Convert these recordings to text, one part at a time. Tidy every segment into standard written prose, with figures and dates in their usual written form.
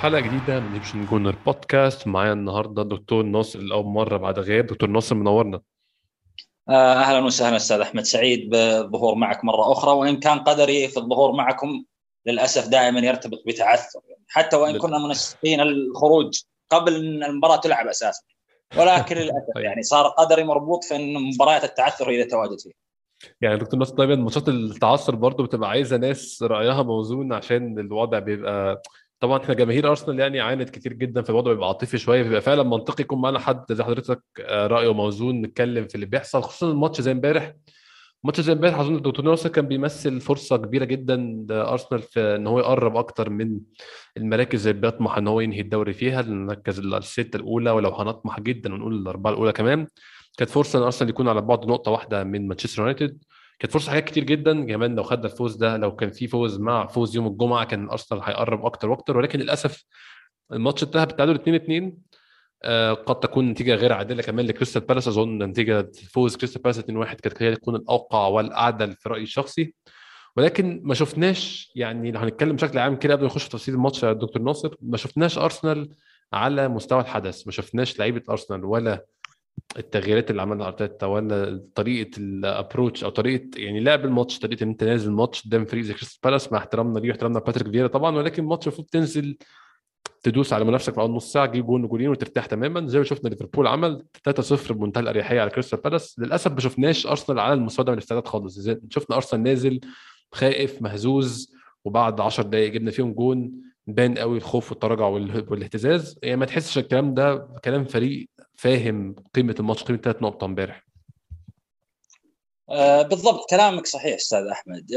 حلقة جديدة من نيشن كورنر بودكاست. معايا النهاردة دكتور ناصر لأول مرة بعد غياب. دكتور ناصر منورنا. أهلا وسهلا أستاذ أحمد، سعيد بالظهور معك مرة أخرى، وإن كان قدري في الظهور معكم للأسف دائما يرتبط بتعثر، حتى وإن كنا منسقين الخروج قبل أن المباراة تلعب أساسا، ولكن للأسف يعني صار قدري مربوط في أن مباريات التعثر هي تواجد فيها. يعني دكتور ناصر، طيب ماتشات التعثر برضو بتبقى عايزة ناس رأيها موزون، عشان الوضع بيبقى طبعا احنا جماهير ارسنال يعني عانت كتير جدا، في الوضع بيبقى عاطفي شويه، بيبقى فعلا منطقي يكون معنا حد زي حضرتك رايه موزون نتكلم في اللي بيحصل، خصوصا الماتش زي امبارح. ماتش زي امبارح اظن الدكتور ناصر كان بيمثل فرصه كبيره جدا ارسنال في ان هو يقرب اكتر من المراكز زي بيطمح ان هو ينهي الدوري فيها، المركز السته الاولى، ولو هنطمح جدا ونقول الاربعه الاولى كمان. كانت فرصه ان ارسنال يكون على بعد نقطه واحده من مانشستر يونايتد، كانت فرصه حاجات كتير جدا كمان. لو خد الفوز ده، لو كان في فوز مع فوز يوم الجمعه، كان الارسنال هيقرب اكتر واكتر، ولكن للاسف الماتش انتهى بالتعادل 2-2. قد تكون نتيجه غير عادله كمان لكريستال بالاس، اظن نتيجه فوز كريستال بالاس 2-1 كانت تكون الاوقع والاعدل في رايي الشخصي، ولكن ما شفناش يعني لو هنتكلم بشكل عام كده قبل ما نخش في تفاصيل الماتش يا دكتور ناصر، ما شفناش ارسنال على مستوى الحدث، ما شفناش لعيبه ارسنال ولا التغييرات اللي عملها ارتيتا ولا طريقه الابروتش او طريقه يعني لعب الماتش، طريقه ان انت نازل الماتش قدام فريق زي كريستال بالاس مع احترامنا ليه واحترامنا لباتريك فييرا طبعا، ولكن الماتش المفروض تنزل تدوس على منافسك بعد نص ساعه، تجيب جون وجولين وترتاح تماما، زي ما شفنا ليفربول عمل 3-0 بمنتهى الاريحيه على كريستال بالاس. للاسف ما شفناش ارسنال على المستوى ده من الاستعداد خالص، شفنا ارسنال نازل خائف مهزوز، وبعد 10 دقائق جبنا فيهم جون، بان قوي الخوف والتراجع والاهتزاز. يعني ما تحسش الكلام ده كلام فريق فاهم قيمه الماتش، قيمه 3 نقط امبارح. بالضبط كلامك صحيح استاذ احمد.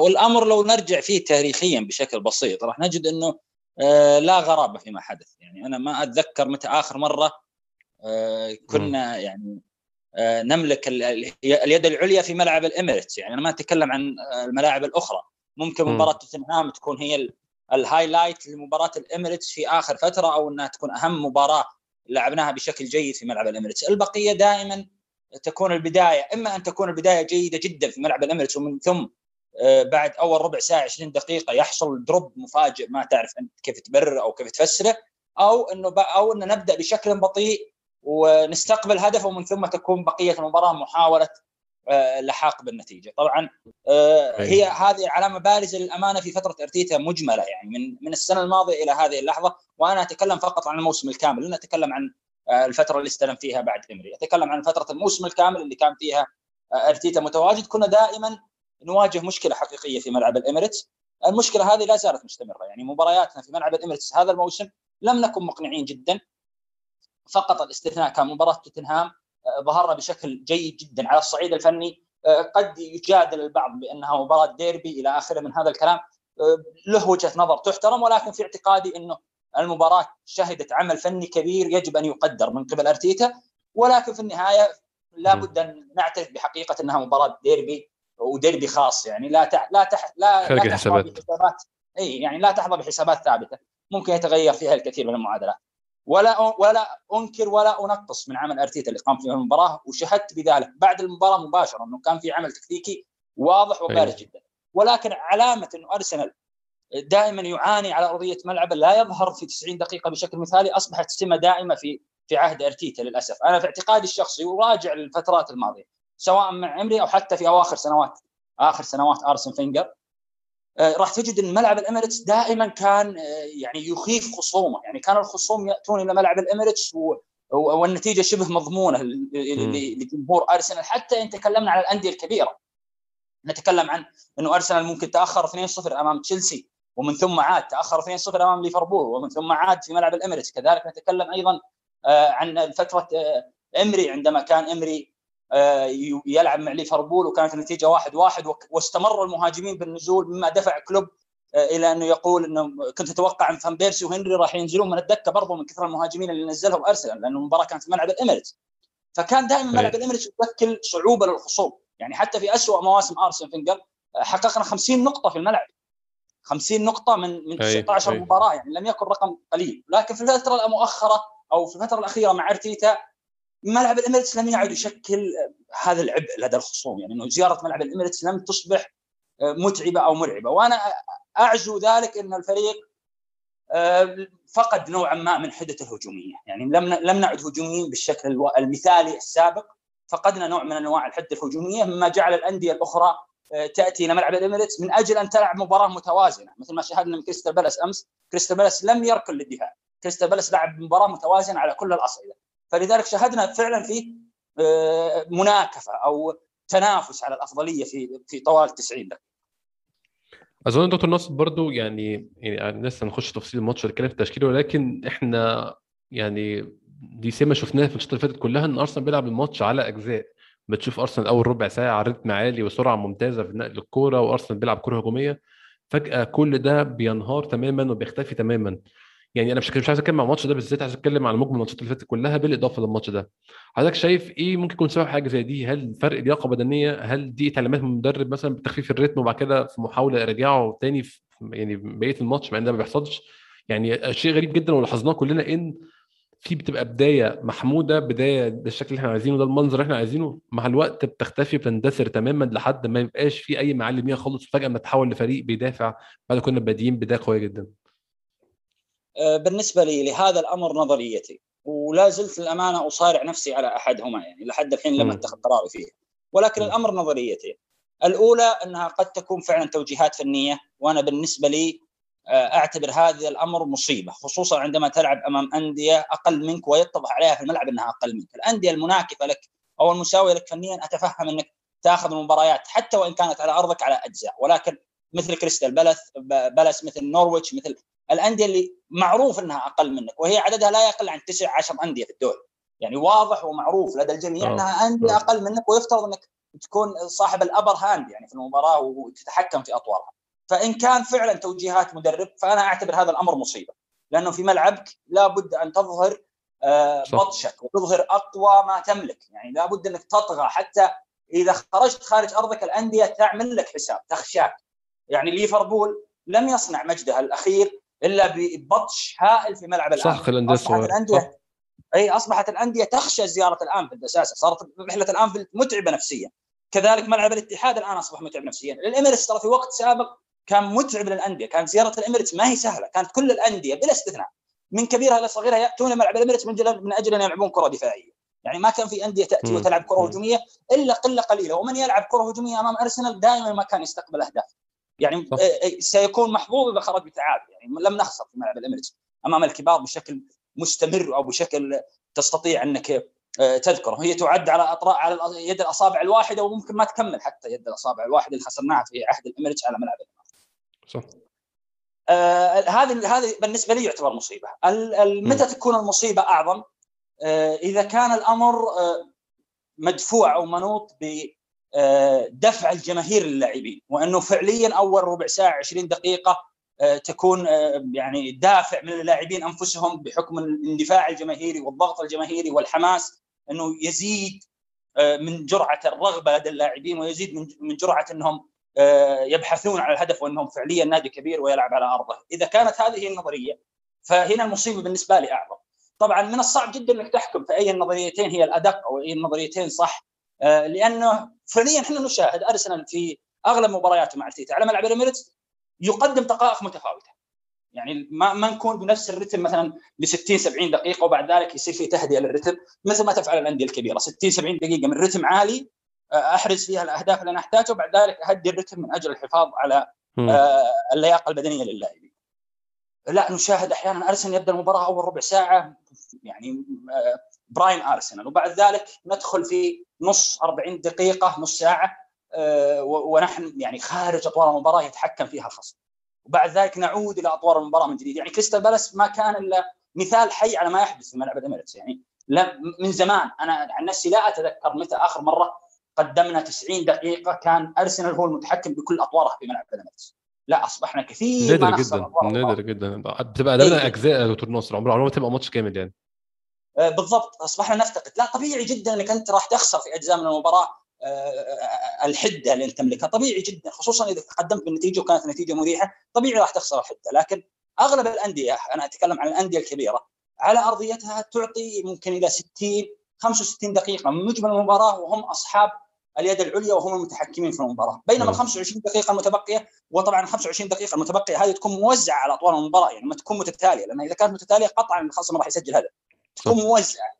والامر لو نرجع فيه تاريخيا بشكل بسيط راح نجد انه لا غرابه فيما حدث. يعني انا ما اتذكر متى اخر مره كنا يعني نملك اليد العليا في ملعب الاميريتس. يعني انا ما اتكلم عن الملاعب الاخرى، ممكن مباراه توتنهام تكون هي الهايلايت لمباراه الاميريتس في اخر فتره، او انها تكون اهم مباراه لعبناها بشكل جيد في ملعب الإميريتس. البقية دائما تكون البداية، إما أن تكون البداية جيدة جدا في ملعب الإميريتس، ومن ثم بعد أول ربع ساعة 20 دقيقة يحصل دروب مفاجئ ما تعرف أنت كيف تبرر أو كيف تفسره، أو أن نبدأ بشكل بطيء ونستقبل هدف، ومن ثم تكون بقية المباراة محاولة لحاق بالنتيجة. طبعا هي هذه علامة بارزة للأمانة في فترة أرتيتا مجملة، يعني من السنة الماضية إلى هذه اللحظة. وأنا أتكلم فقط عن الموسم الكامل، لا أتكلم عن الفترة اللي استلم فيها بعد إمري، أتكلم عن فترة الموسم الكامل اللي كان فيها أرتيتا متواجد. كنا دائما نواجه مشكلة حقيقية في ملعب الإميريتس، المشكلة هذه لا زالت مستمرة. يعني مبارياتنا في ملعب الإميريتس هذا الموسم لم نكن مقنعين جدا، فقط الاستثناء كان مباراة توتنهام ظهرنا بشكل جيد جدا على الصعيد الفني. قد يجادل البعض بأنها مباراة ديربي إلى آخره من هذا الكلام، له وجهة نظر تحترم، ولكن في اعتقادي أنه المباراة شهدت عمل فني كبير يجب أن يقدر من قبل أرتيتا، ولكن في النهاية لا بد أن نعترف بحقيقة أنها مباراة ديربي، وديربي خاص يعني لا تحظى بحسابات ثابتة، ممكن يتغير فيها الكثير من المعادلات. ولا أنكر ولا أنقص من عمل أرتيتا اللي قام في المباراة، وشهدت بذلك بعد المباراة مباشرة أنه كان في عمل تكتيكي واضح وبارز جدا، ولكن علامة أنه أرسنال دائما يعاني على أرضية ملعب لا يظهر في 90 دقيقة بشكل مثالي أصبحت سمة دائمة في عهد أرتيتا للأسف. أنا في اعتقادي الشخصي وراجع للفترات الماضية سواء مع عمري أو حتى في آخر سنوات أرسن فينجر، راح تجد أن ملعب الإميريتس دائما كان يعني يخيف خصومه. يعني كان الخصوم يأتون إلى ملعب الإميريتس والنتيجة شبه مضمونة لجمهور أرسنال. حتى إن تكلمنا على الأندية الكبيرة، نتكلم عن أنه أرسنال ممكن تأخر 2-0 أمام تشيلسي، ومن ثم عاد تأخر 2-0 أمام ليفربول، ومن ثم عاد في ملعب الإميريتس. كذلك نتكلم أيضا عن فترة إمري، عندما كان إمري يلعب مع ليفربول وكانت النتيجة 1-1 واستمر المهاجمين بالنزول، مما دفع كلوب إلى أنه يقول أنه كنت أتوقع أن فان بيرسي وهنري راح ينزلون من الدكة برضو من كثرة المهاجمين اللي نزلهم أرسنال، لأنه المباراة كانت في ملعب الإميريتس. فكان دائما ملعب الإميريتس يشكل صعوبة للخصوم. يعني حتى في أسوأ مواسم أرسن فينجر حققنا 50 نقطة في الملعب، 50 نقطة من 16 مباراة، يعني لم يكن رقم قليل. لكن في الفترة المؤخرة أو في الفترة الأخيرة مع أرتيتا ملعب الإميريتس لم يعد يشكل هذا العبء لدى الخصوم، يعني إنه زيارة ملعب الإميريتس لم تصبح متعبة أو مرعبة. وأنا أعزو ذلك أن الفريق فقد نوعا ما من حدة الهجومية، يعني لم نعد هجوميين بالشكل المثالي السابق، فقدنا نوع من أنواع الحدة الهجومية، مما جعل الأندية الأخرى تأتي إلى ملعب الإميريتس من أجل أن تلعب مباراة متوازنة، مثل ما شاهدنا من كريستال بالاس أمس. كريستال بالاس لم يركن للدفاع، كريستال بالاس لعب مباراة متوازنة على كل الأصعدة، فلذلك شاهدنا فعلا في مناكفة أو تنافس على الأفضلية في طوال 90 دقيقة. أظن دكتور ناصر برضو يعني لسه نخش تفصيل الماتش والكلام في التشكيل، ولكن إحنا يعني دي سيما شفناها في الشوط اللي فات كلها، إن أرسنال بيلعب الماتش على أجزاء. بتشوف أرسنال أول ربع ساعة رتم عالي وسرعة ممتازة في نقل الكرة، وأرسنال بيلعب كرة هجومية، فجأة كل ده بينهار تماماً وبيختفي تماماً. يعني أنا مش عايز أتكلم عن الماتش ده بالذات، عايز أتكلم عن مجمل الماتشات اللي فاتت كلها بالإضافة للماتش ده. حضرتك شايف إيه ممكن يكون سبب حاجة زي دي؟ هل فرق لياقة بدنية؟ هل دي تعليمات من المدرب مثلاً بتخفيف الريتم وبعد كده في محاولة رجعه تاني في يعني بقية الماتش مع إن ده ما بيحصلش؟ يعني شيء غريب جداً ولاحظناه كلنا إن في بتبقى بداية محمودة، بداية بالشكل اللي احنا عايزينه ده، المنظر اللي احنا عايزينه، مع الوقت بتختفي بتندثر تماما لحد ما يبقاش في اي معلمية خالص، وفجأة بتتحول لفريق بيدافع بعد كنا بادئين بداية قوية جدا. بالنسبة لي لهذا الامر نظريتي، ولا زلت الامانة اصارع نفسي على احدهما يعني لحد الحين لم اتخذ قراري فيه، ولكن الامر نظريتي. الاولى انها قد تكون فعلا توجيهات فنية، وانا بالنسبة لي أعتبر هذا الأمر مصيبة، خصوصاً عندما تلعب أمام أندية أقل منك ويتضح عليها في الملعب أنها أقل منك. الأندية المناكفة لك أو المساوية لك فنياً أتفهم أنك تأخذ المباريات حتى وإن كانت على أرضك على أجزاء، ولكن مثل كريستال بالاس، مثل نورويتش، مثل الأندية اللي معروف أنها أقل منك، وهي عددها لا يقل عن 19 أندية في الدوري، يعني واضح ومعروف لدى الجميع أنها أندية أقل منك، ويفترض أنك تكون صاحب الأبر هاند يعني في المباراة وتتحكم في أطوارها. فإن كان فعلا توجيهات مدرب فأنا أعتبر هذا الأمر مصيبة، لأنه في ملعبك لا بد أن تظهر بطشك وتظهر أقوى ما تملك، يعني لا بد أنك تطغى، حتى إذا خرجت خارج أرضك الأندية تعمل لك حساب، تخشاك. يعني ليفربول لم يصنع مجده الأخير إلا ببطش هائل في ملعب الآن. أصبحت الأندية تخشى زيارة الآنفيلد أساسا، صارت رحلة الآنفيلد متعبة نفسيا. كذلك ملعب الاتحاد الآن أصبح متعب نفسيا. الإميريتس ترى في وقت سابق كان متعب للأندية، كان زيارة الإميريتس ما هي سهلة، كانت كل الأندية بلا استثناء من كبيرها إلى صغيرها يأتون ملعب الإميريتس من أجل أن يلعبون كرة دفاعية، يعني ما كان في أندية تأتي وتلعب كرة هجومية إلا قلة قليلة، ومن يلعب كرة هجومية أمام أرسنال دائما ما كان يستقبل أهداف، يعني سيكون محظوظ إذا خرج بتعادل. يعني لم نخسر في ملعب الإميريتس أمام الكبار بشكل مستمر أو بشكل تستطيع أنك تذكره، هي تعد على أطراف على يد الأصابع الواحدة، وممكن ما تكمل حتى يد الأصابع الواحدة اللي خسرناها في عهد الإميريتس على ملعب الإميريتس. صح. هذه بالنسبة لي يعتبر مصيبة. متى تكون المصيبة أعظم؟ إذا كان الأمر مدفوع أو منوط بدفع الجماهير للاعبين، وأنه فعليا أول ربع ساعة 20 دقيقة تكون يعني دافع من اللاعبين أنفسهم بحكم الاندفاع الجماهيري والضغط الجماهيري والحماس، أنه يزيد من جرعة الرغبة لدى اللاعبين، ويزيد من جرعة أنهم يبحثون على الهدف، وأنهم فعليا نادي كبير ويلعب على أرضه. إذا كانت هذه النظرية فهنا المصيبة بالنسبة لي أعظم. طبعا من الصعب جدا أنك تحكم في أي النظريتين هي الأدق أو أي النظريتين صح، لأنه فعليا إحنا نشاهد أرسنال في أغلب مبارياته مع التيتا على ملعب الإميريتس يقدم دقائق متفاوتة، يعني ما نكون بنفس الرتم مثلا ل 60-70 دقيقة وبعد ذلك يصير في تهدئة للرتم، مثل ما تفعل الأندية الكبيرة. 60-70 دقيقة من رتم عالي أحرز فيها الأهداف اللي أنا أحتاجها، وبعد ذلك أهدي الرتم من أجل الحفاظ على اللياقة البدنية للاعبين. لا نشاهد أحيانا أرسنال يبدأ المباراة أول ربع ساعة يعني برايم أرسنال، وبعد ذلك ندخل في نص 40 دقيقة نص ساعة ونحن يعني خارج أطوار المباراة يتحكم فيها الخصم، وبعد ذلك نعود إلى أطوار المباراة من جديد. يعني كريستال بالاس ما كان إلا مثال حي على ما يحدث في ملعب الإميريتس. يعني من زمان أنا عن نفسي لا أتذكر متى آخر مرة قدمنا 90 دقيقة كان أرسنال هو المتحكم بكل أطوارها في ملعب الإميريتس. لا أصبحنا كثير نادر جدا نادر جدا بتبقى لنا أجزاء يا دكتور ناصر، عمره ما تبقى ماتش كامل يعني. بالضبط، أصبحنا نفتقد. لا طبيعي جدا أنك أنت راح تخسر في أجزاء من المباراة الحدة اللي أنت تملكها، طبيعي جدا، خصوصا إذا تقدمت بالنتيجة وكانت نتيجة مريحة طبيعي راح تخسر الحدة. لكن أغلب الأندية، أنا أتكلم عن الأندية الكبيرة، على أرضيتها تعطي ممكن إلى 60-65 دقيقة من مجمل المباراة وهم أصحاب اليد العليا وهم المتحكمين في المباراه، بينما 25 دقيقه المتبقيه، وطبعا 25 دقيقه المتبقيه هذه تكون موزعه على اطوال المباراه، يعني ما تكون متتاليه، لان اذا كانت متتاليه قطعا الخصم راح يسجل هدف، تكون موزعه.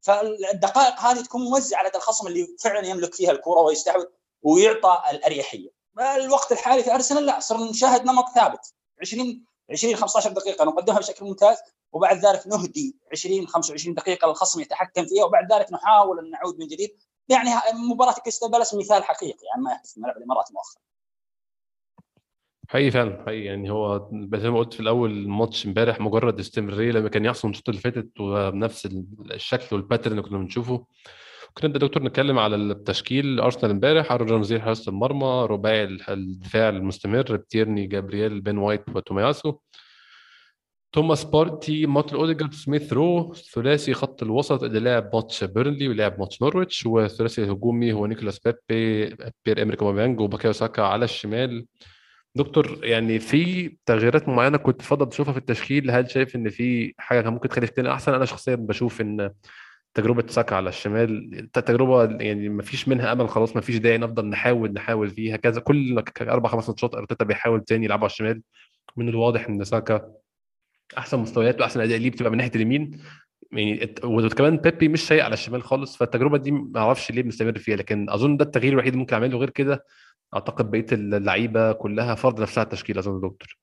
فالدقائق هذه تكون موزعه على الخصم اللي فعلا يملك فيها الكره ويستحوذ ويعطى الاريحيه. الوقت الحالي في ارسنال لا، صرنا نشاهد نمط ثابت، 20-15 دقيقه نقدمها بشكل ممتاز، وبعد ذلك نهدي 20-25 دقيقه الخصم يتحكم فيها، وبعد ذلك نحاول ان نعود من جديد. يعني مباراة كريستال بالاس مثال حقيقي عن ما يحدث في ملعب الإمارات مؤخرا. حقيقي فعلا حقيقي، يعني هو زي ما قلت في الأول، الماتش امبارح مجرد استمرارية لما كان يحصل الشوط اللي فاتت، وبنفس الشكل والباترن اللي كنا بنشوفه. كنا دكتور نتكلم على التشكيل أرسنال امبارح، عرض رمزي حارس المرمى، رباعي الدفاع المستمر، تيرني، جابرييل، بن وايت وتومياسو، توماس بارتي، مات اوديغارد، سميث رو. ثلاثي خط الوسط اللي لعب ماتش بيرنلي ولعب ماتش نورويتش، والثلاثي الهجومي هو نيكولاس بيبي، بير امريكا اوباميانج، وباكايو ساكا على الشمال. دكتور، يعني في تغييرات معينه كنت تفضل تشوفها في التشكيل؟ هل شايف ان في حاجه كان ممكن تخلي تاني احسن؟ انا شخصيا بشوف ان تجربه ساكا على الشمال تجربه يعني ما فيش منها امل، خلاص ما فيش داعي نفضل نحاول فيها كذا، كل 4-5 ماتشات ارتيتا بيحاول تاني يلعب على الشمال. من الواضح ان ساكا احسن مستويات واحسن اداء ليه بتبقى من ناحيه اليمين، يعني وكمان بيبي مش شيء على الشمال خالص، فالتجربه دي ما اعرفش ليه بنستمر فيها، لكن اظن ده التغيير الوحيد ممكن اعمله. غير كده اعتقد بقيه اللعيبه كلها فرض نفسها على التشكيل. اظن دكتور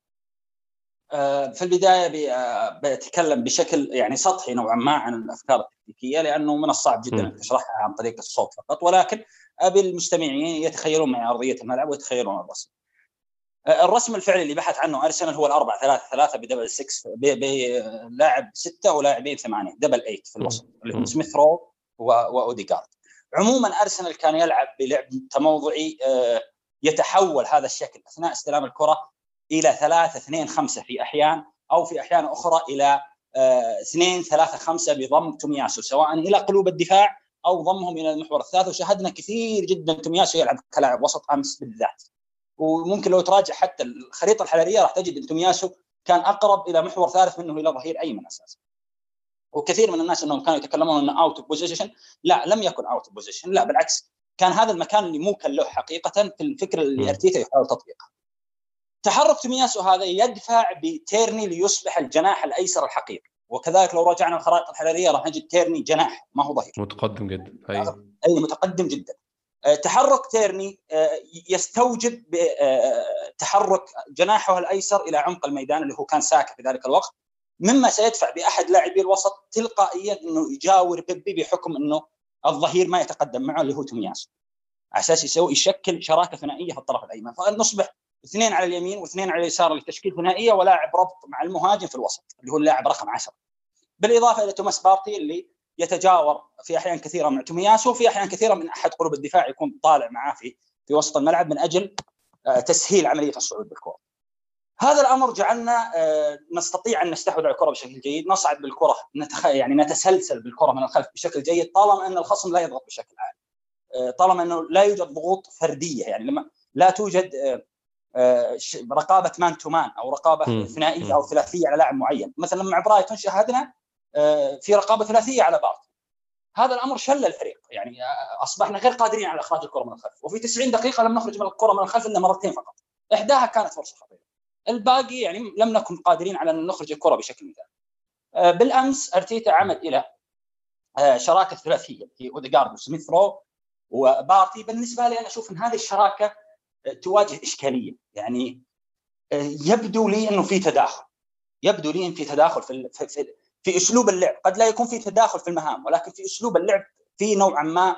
في البدايه بتكلم بشكل يعني سطحي نوعا ما عن الافكار التكتيكيه، لانه من الصعب جدا تشرحها عن طريق الصوت فقط، ولكن ابي المستمعين يتخيلون معي ارضيه الملعب ويتخيلون الرسم. الرسم الفعلي اللي بحث عنه أرسنال هو 4-3-3 بدبل 6، بلاعب 6 ولاعبين 8 دبل 8 في الوسط اللي هو سميث رو وأوديغارد. عموما أرسنال كان يلعب بلعب تموضعي يتحول هذا الشكل أثناء استلام الكرة إلى 3-2-5 في أحيان، أو في أحيان أخرى إلى 2-3-5 بضم تومياسو سواء إلى قلوب الدفاع أو ضمهم إلى المحور الثالث. وشاهدنا كثير جدا تومياسو يلعب كلاعب وسط أمس بالذات، وممكن لو تراجع حتى الخريطة الحرارية راح تجد أن تومياسو كان أقرب إلى محور ثالث منه إلى ظهير أيمن أساسا. وكثير من الناس أنهم كانوا يتكلمون أن out of position، لا لم يكن out of position، لا بالعكس كان هذا المكان اللي ممكن له حقيقة في الفكرة اللي أرتيتا يحاول تطبيقها. تحرك تومياسو هذا يدفع بتيرني ليصبح الجناح الأيسر الحقيقي، وكذلك لو راجعنا الخرائط الحرارية راح نجد تيرني جناح ما هو ظهير، متقدم جدا. أي متقدم جدا. تحرك تيرني يستوجب تحرك جناحه الأيسر إلى عمق الميدان اللي هو كان ساكا في ذلك الوقت، مما سيدفع بأحد لاعبي الوسط تلقائيا أنه يجاور بيبي بحكم أنه الظهير ما يتقدم معه اللي هو تومياسو، عساس يشكل شراكة ثنائية في الطرف الأيمن، فنصبح 2 على اليمين و2 على اليسار لتشكيل ثنائية، ولاعب ربط مع المهاجم في الوسط اللي هو اللاعب رقم 10، بالإضافة إلى توماس بارتي اللي يتجاور في أحيان كثيرة مع تومياسو، وفي أحيان كثيرة من أحد قلوب الدفاع يكون طالع معاه في وسط الملعب من أجل تسهيل عملية الصعود بالكرة. هذا الأمر جعلنا نستطيع أن نستحوذ على الكرة بشكل جيد، نصعد بالكرة، يعني نتسلسل بالكرة من الخلف بشكل جيد، طالما أن الخصم لا يضغط بشكل عالي، طالما أنه لا يوجد ضغوط فردية، يعني لما لا توجد رقابة مان تو مان أو رقابة ثنائية أو ثلاثية على لاعب معين. مثلا مع برايتون شاهدنا في رقابة ثلاثية على بعض، هذا الأمر شل الفريق، يعني أصبحنا غير قادرين على إخراج الكرة من الخلف، وفي 90 دقيقة لم نخرج من الكرة من الخلف إلا مرتين فقط، إحداها كانت فرصة خطيرة، الباقي يعني لم نكن قادرين على أن نخرج الكرة بشكل مثالي. بالأمس أرتيتا عمد إلى شراكة ثلاثية في أوديغارد وسميث رو وبارتي. بالنسبة لي أنا أشوف أن هذه الشراكة تواجه إشكالية، يعني يبدو لي أنه في تداخل، في أسلوب اللعب، قد لا يكون في تداخل في المهام، ولكن في أسلوب اللعب في نوعا ما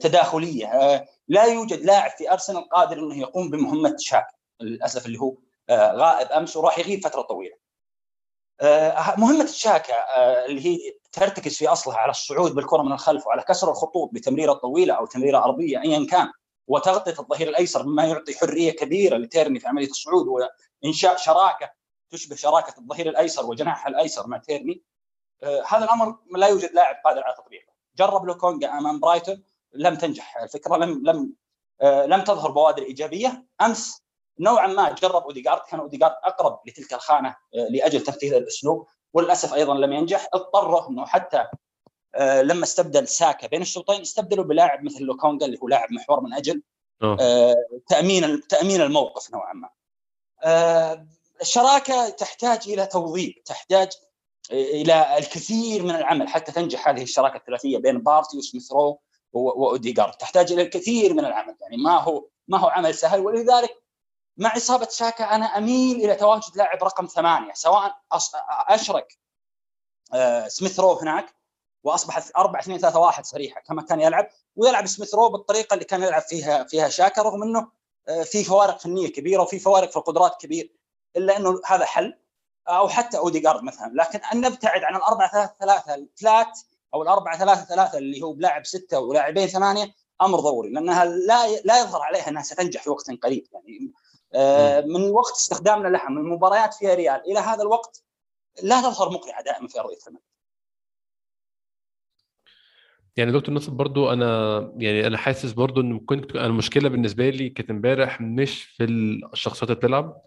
تداخلية. لا يوجد لاعب في أرسنال قادر أنه يقوم بمهمة شاكا للأسف، اللي هو غائب أمس وراح يغيب فترة طويلة. مهمة شاكا اللي هي ترتكز في أصلها على الصعود بالكرة من الخلف وعلى كسر الخطوط بتمريرة طويلة أو تمريرة أرضية أيا كان، وتغطية الظهير الأيسر، مما يعطي حرية كبيرة لتيرني في عملية الصعود وإنشاء شراكة تشبه شراكة الظهير الأيسر وجناحها الأيسر مع تيرني. هذا الأمر لا يوجد لاعب قادر على تطبيقه. جرب لوكونجا أمام برايتون لم تنجح الفكرة، لم تظهر بوادر إيجابية. أمس نوعا ما جرب أوديغارد، كان أوديغارد أقرب لتلك الخانة لأجل تمثيل الأسلوب، والأسف أيضا لم ينجح. اضطر أنه حتى لما استبدل ساكا بين الشوطين استبدلوا بلاعب مثل لوكونغا اللي هو لاعب محور من أجل تأمين الموقف نوعا ما. الشراكة تحتاج إلى توظيف، تحتاج إلى الكثير من العمل حتى تنجح هذه الشراكة الثلاثية بين بارتي وسميث رو وأوديغارد، تحتاج إلى الكثير من العمل، يعني ما هو عمل سهل. ولذلك مع إصابة ساكا أنا أميل إلى تواجد لاعب رقم 8، سواء أشرك سميث رو هناك وأصبحت 4-2-3-1 صريحة كما كان يلعب، ويلعب سميث رو بالطريقة اللي كان يلعب فيها شاكا، رغم أنه في فوارق فنية كبيرة وفي فوارق في القدرات كبير، إلا أنه هذا حل، أو حتى أوديغارد مثلا. لكن أن نبتعد عن 4-3-3 أو 4-3-3 اللي هو بلاعب 6 ولاعبين 8 أمر ضروري، لأنها لا يظهر عليها أنها ستنجح في وقت قريب. يعني من وقت استخدامنا لها من مباريات فيها ريال إلى هذا الوقت لا تظهر مقنعة دائما في أرضية الملعب. يعني دكتور نصر برضو أنا حاسس برضو إن ممكن المشكلة بالنسبة لي كانت امبارح مش في الشخصيات اللي بتلعب،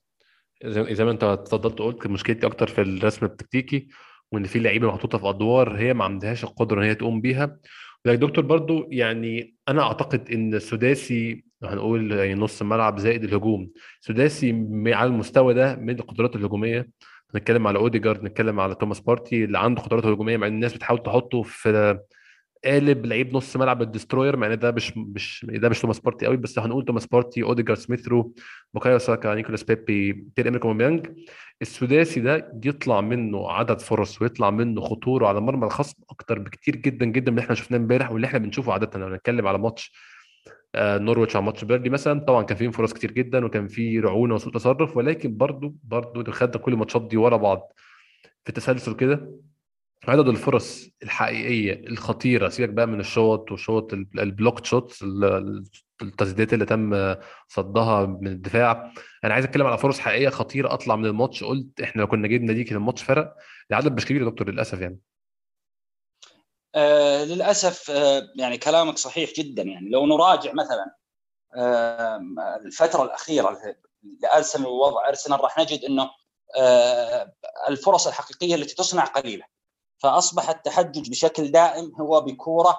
زي ما أنت تفضلت قلت مشكلتي أكتر في الرسم التكتيكي، وإن في لعيبة محطوطة في أدوار هي ما عندهاش القدرة إن هي تقوم بيها. لكن دكتور برضو يعني أنا أعتقد إن السداسي هنقول يعني نص الملعب زائد الهجوم، سداسي على المستوى ده من القدرات الهجومية، نتكلم على أوديغارد، نتكلم على توماس بارتي اللي عنده قدرات هجومية، مع الناس بتحاول تحطه في قالب لعيب نص ملعب الدستروير، مع ان ده مش توماس بارتي قوي، بس هنقول توماس بارتي، اوديغارد، سميث رو، بوكايو ساكا، نيكولاس بيبي، تيرني، اوباميانج. السداسي ده يطلع منه عدد فرص ويطلع منه خطوره على مرمى الخصم اكتر بكتير جدا جدا من اللي احنا شفناه امبارح واللي احنا بنشوفه عاده. لو نتكلم على ماتش نورويتش على ماتش بيرلي مثلا، طبعا كان فيه فرص كتير جدا وكان فيه رعونه وسوء تصرف، ولكن برضو خدنا كل الماتشات دي ورا بعض في تسلسل كده. عدد الفرص الحقيقيه الخطيره، سيبك بقى من الشوط وشوط البلوك شوتس، التسديدات اللي تم صدها من الدفاع، انا عايز اتكلم على فرص حقيقيه خطيره اطلع من الماتش قلت احنا لو كنا جبنا دي كان الماتش فرق. العدد مش كبير يا دكتور للاسف. يعني للاسف يعني كلامك صحيح جدا. يعني لو نراجع مثلا الفتره الاخيره لارسنال ووضع ارسنال، راح نجد انه الفرص الحقيقيه التي تصنع قليله، فأصبح التحجج بشكل دائم هو بكورة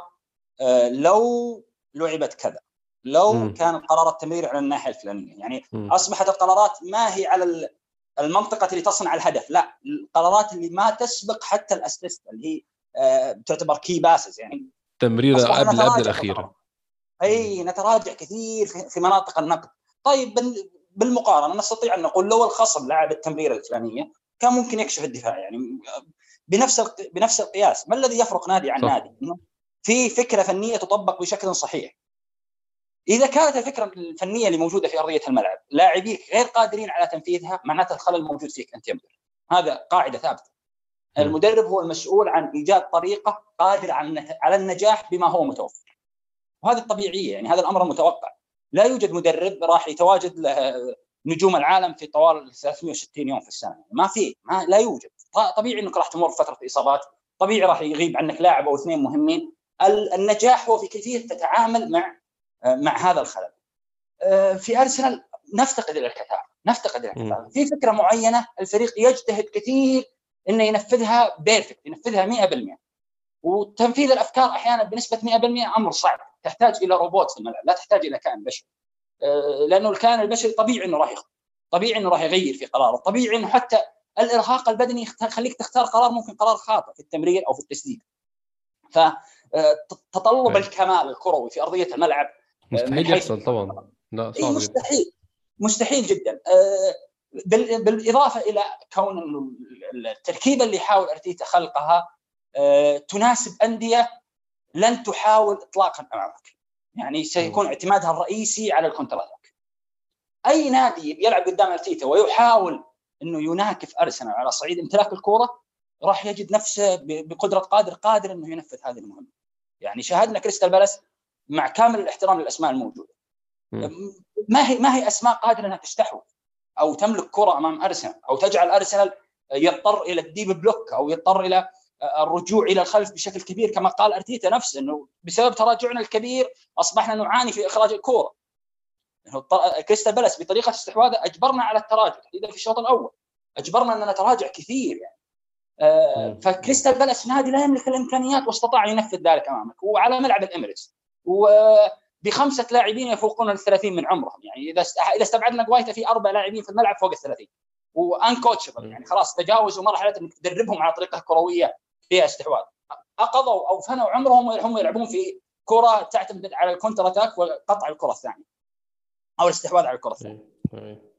لو لعبت كذا، لو كان قرار التمرير على الناحية الفلانية. يعني أصبحت القرارات ما هي على المنطقة اللي تصنع الهدف، لا، القرارات اللي ما تسبق حتى الأسيست اللي هي تعتبر كي باسز، يعني تمريرة قبل الأخيرة. أي نتراجع كثير في مناطق النقد. طيب بالمقارنة نستطيع أن نقول لو الخصم لعب التمريرة الفلانية كان ممكن يكشف الدفاع، يعني بنفس القياس. ما الذي يفرق نادي عن نادي؟ في فكرة فنية تطبق بشكل صحيح. إذا كانت الفكرة الفنية اللي موجودة في أرضية الملعب لاعبيك غير قادرين على تنفيذها، معناته الخلل الموجود فيك أنت يا مدرب. هذا قاعدة ثابتة. المدرب هو المسؤول عن إيجاد طريقة قادرة على النجاح بما هو متوفر، وهذا الطبيعية، يعني هذا الأمر المتوقع. لا يوجد مدرب راح يتواجد نجوم العالم في طوال 360 يوم في السنة، لا يوجد. طبيعي انك راح تمر فترة اصابات، طبيعي راح يغيب عنك لاعب او اثنين مهمين. النجاح هو في كيفية تتعامل مع هذا الخلل. في أرسنال نفتقد الكثافة. في فكرة معينة الفريق يجتهد كثير انه ينفذها بيرفكت، ينفذها 100%، وتنفيذ الافكار احيانا بنسبة 100% امر صعب. تحتاج الى روبوت في الملعب، لا تحتاج الى كائن بشري، لانه الكائن البشري طبيعي انه راح يخطئ، طبيعي انه راح يغير في قراره، طبيعي انه حتى الارهاق البدني يخليك تختار قرار ممكن قرار خاطئ في التمرير او في التسديد. فتطلب الكمال الكروي في ارضيه الملعب مستحيل يحصل طبعا، لا صعب، مستحيل جدا. بالاضافه الى كون التركيبه اللي حاول أرتيتا خلقها تناسب انديه لن تحاول اطلاقا امامك، يعني سيكون اعتمادها الرئيسي على الكونتراتاك. اي نادي يلعب قدام أرتيتا ويحاول انه يناكف ارسنال على صعيد امتلاك الكوره راح يجد نفسه بقدره قادر انه ينفذ هذه المهمه. يعني شاهدنا كريستال بالاس مع كامل الاحترام للاسماء الموجوده، ما هي اسماء قادره انها تستحوذ او تملك كره امام ارسنال، او تجعل ارسنال يضطر الى الديب بلوك او يضطر الى الرجوع الى الخلف بشكل كبير، كما قال أرتيتا نفسه انه بسبب تراجعنا الكبير اصبحنا نعاني في اخراج الكره. كريستال بالاس بطريقه استحواذه اجبرنا على التراجع، اذا في الشوط الاول اجبرنا ان نتراجع كثير. يعني فكريستال بالاس نادي لا يملك الامكانيات واستطاع ينفذ ذلك امامك وعلى ملعب الاميريتس وبخمسه لاعبين يفوقون ال30 من عمرهم. يعني اذا استبعدنا قوايته في 4 لاعبين في الملعب فوق ال30 وانكوتشبل، يعني خلاص تجاوزوا مرحله انك تدربهم على طريقه كرويه فيها استحواذ. اقضوا او فنوا عمرهم وهم يلعبون في كره تعتمد على الكونتر اتاك وقطع الكره الثانيه او الاستحواذ على الكره الثانيه،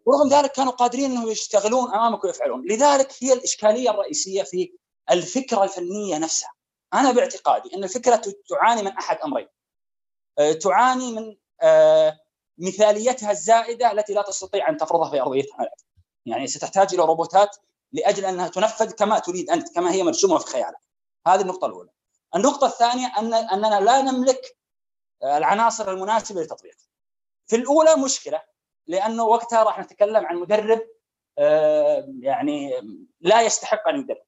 ورغم ذلك كانوا قادرين انهم يشتغلون امامك ويفعلون. لذلك هي الاشكاليه الرئيسيه في الفكره الفنيه نفسها. انا باعتقادي ان الفكره تعاني من احد امرين، تعاني من مثاليتها الزائده التي لا تستطيع ان تفرضها في ارضيه الملعب. يعني ستحتاج الى روبوتات لاجل انها تنفذ كما تريد انت، كما هي مرسومه في خيالك. هذه النقطه الاولى. النقطه الثانيه اننا لا نملك العناصر المناسبه للتطبيق. في الاولى مشكله، لأنه وقتها راح نتكلم عن مدرب يعني لا يستحق أن يدرب،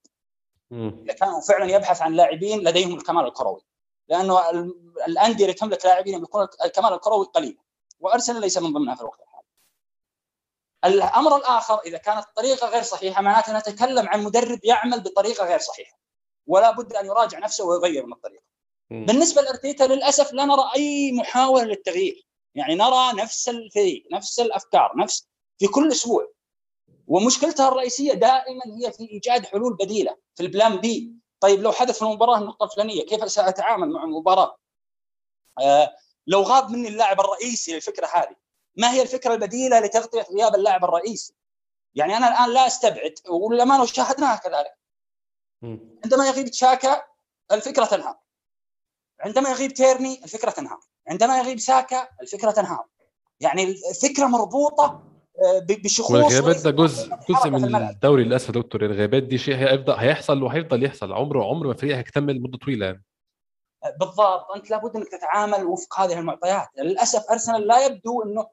لكانوا فعلا يبحث عن لاعبين لديهم الكمال الكروي، لأنه الأندية اللي تملك لاعبين يكون الكمال الكروي قليل، وأرسنال ليس من ضمنها في الوقت الحالي. الأمر الآخر، إذا كانت الطريقة غير صحيحة معناته نتكلم عن مدرب يعمل بطريقة غير صحيحة ولا بد أن يراجع نفسه ويغير من الطريقة. بالنسبة لأرتيتا للأسف لا نرى أي محاولة للتغيير، يعني نرى نفس الفريق، نفس الأفكار، نفس في كل أسبوع، ومشكلتها الرئيسية دائما هي في إيجاد حلول بديلة في البلان بي. طيب لو حدث في المباراة النقطة الفلانية كيف سأتعامل مع المباراة؟ لو غاب مني اللاعب الرئيسي للفكرة هذه، ما هي الفكرة البديلة لتغطية غياب اللاعب الرئيسي؟ يعني أنا الآن لا أستبعد، ولما أنا شاهدناها كذلك، عندما يغيب شاكا الفكرة تنهار، عندما يغيب تيرني الفكرة تنهار، عندما يغيب ساكا الفكرة تنهار. يعني الفكرة مربوطة بشخص. والغيابات ده جزء من الدوري للأسف دكتور. الغيابات دي شيء هيحصل وهيفضل يحصل عمره ما فريق هيكتمل مدة طويلة. بالضبط، أنت لابد أنك تتعامل وفق هذه المعطيات. للأسف أرسنال لا يبدو أنه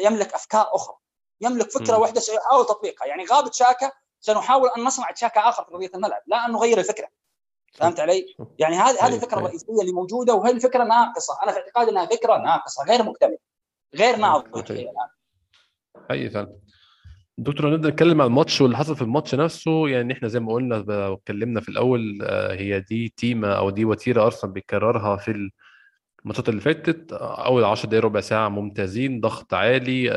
يملك أفكار أخرى، يملك فكرة واحدة سيحاول تطبيقها. يعني غابت شاكا سنحاول أن نصنع شاكا آخر في أرضية الملعب، لا أن نغير الفكرة. فهمت علي؟ يعني هذه الفكرة الرئيسية اللي موجودة، وهي الفكرة ناقصة. أنا في اعتقادي أنها فكرة ناقصة غير مكتملة، غير ناضجة. أي فعلا دكتور، نبدأ نتكلم عن الماتش واللي حصل في الماتش نفسه. يعني إحنا زي ما قلنا واتكلمنا في الأول، هي دي تيمة أو دي وتيرة أرسنال بيكررها في الماتشات اللي فاتت. أول 10 دقايق ربع ساعة ممتازين، ضغط عالي،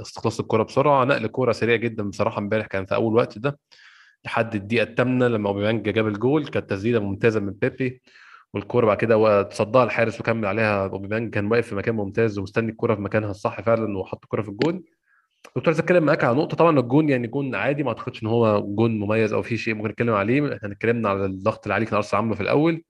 استخلاص الكرة بسرعة، نقل كرة سريعة جدا بصراحة. امبارح كان في أول وقت ده لحد الدقيقة 8 لما اوباميانج جاب الجول، كانت تسديده ممتازه من بيبي، والكوره بعد كده تصدها الحارس وكمل عليها اوباميانج، كان واقف في مكان ممتاز ومستني الكوره في مكانها الصح فعلا وحط الكوره في الجول. دكتور عايز اتكلم معاك على نقطه، طبعا الجول يعني جول عادي، ما اعتقدش ان هو جول مميز او في شيء ممكن نتكلم عليه. احنا اتكلمنا على الضغط اللي عليه كان ارسنال عامله في الاول،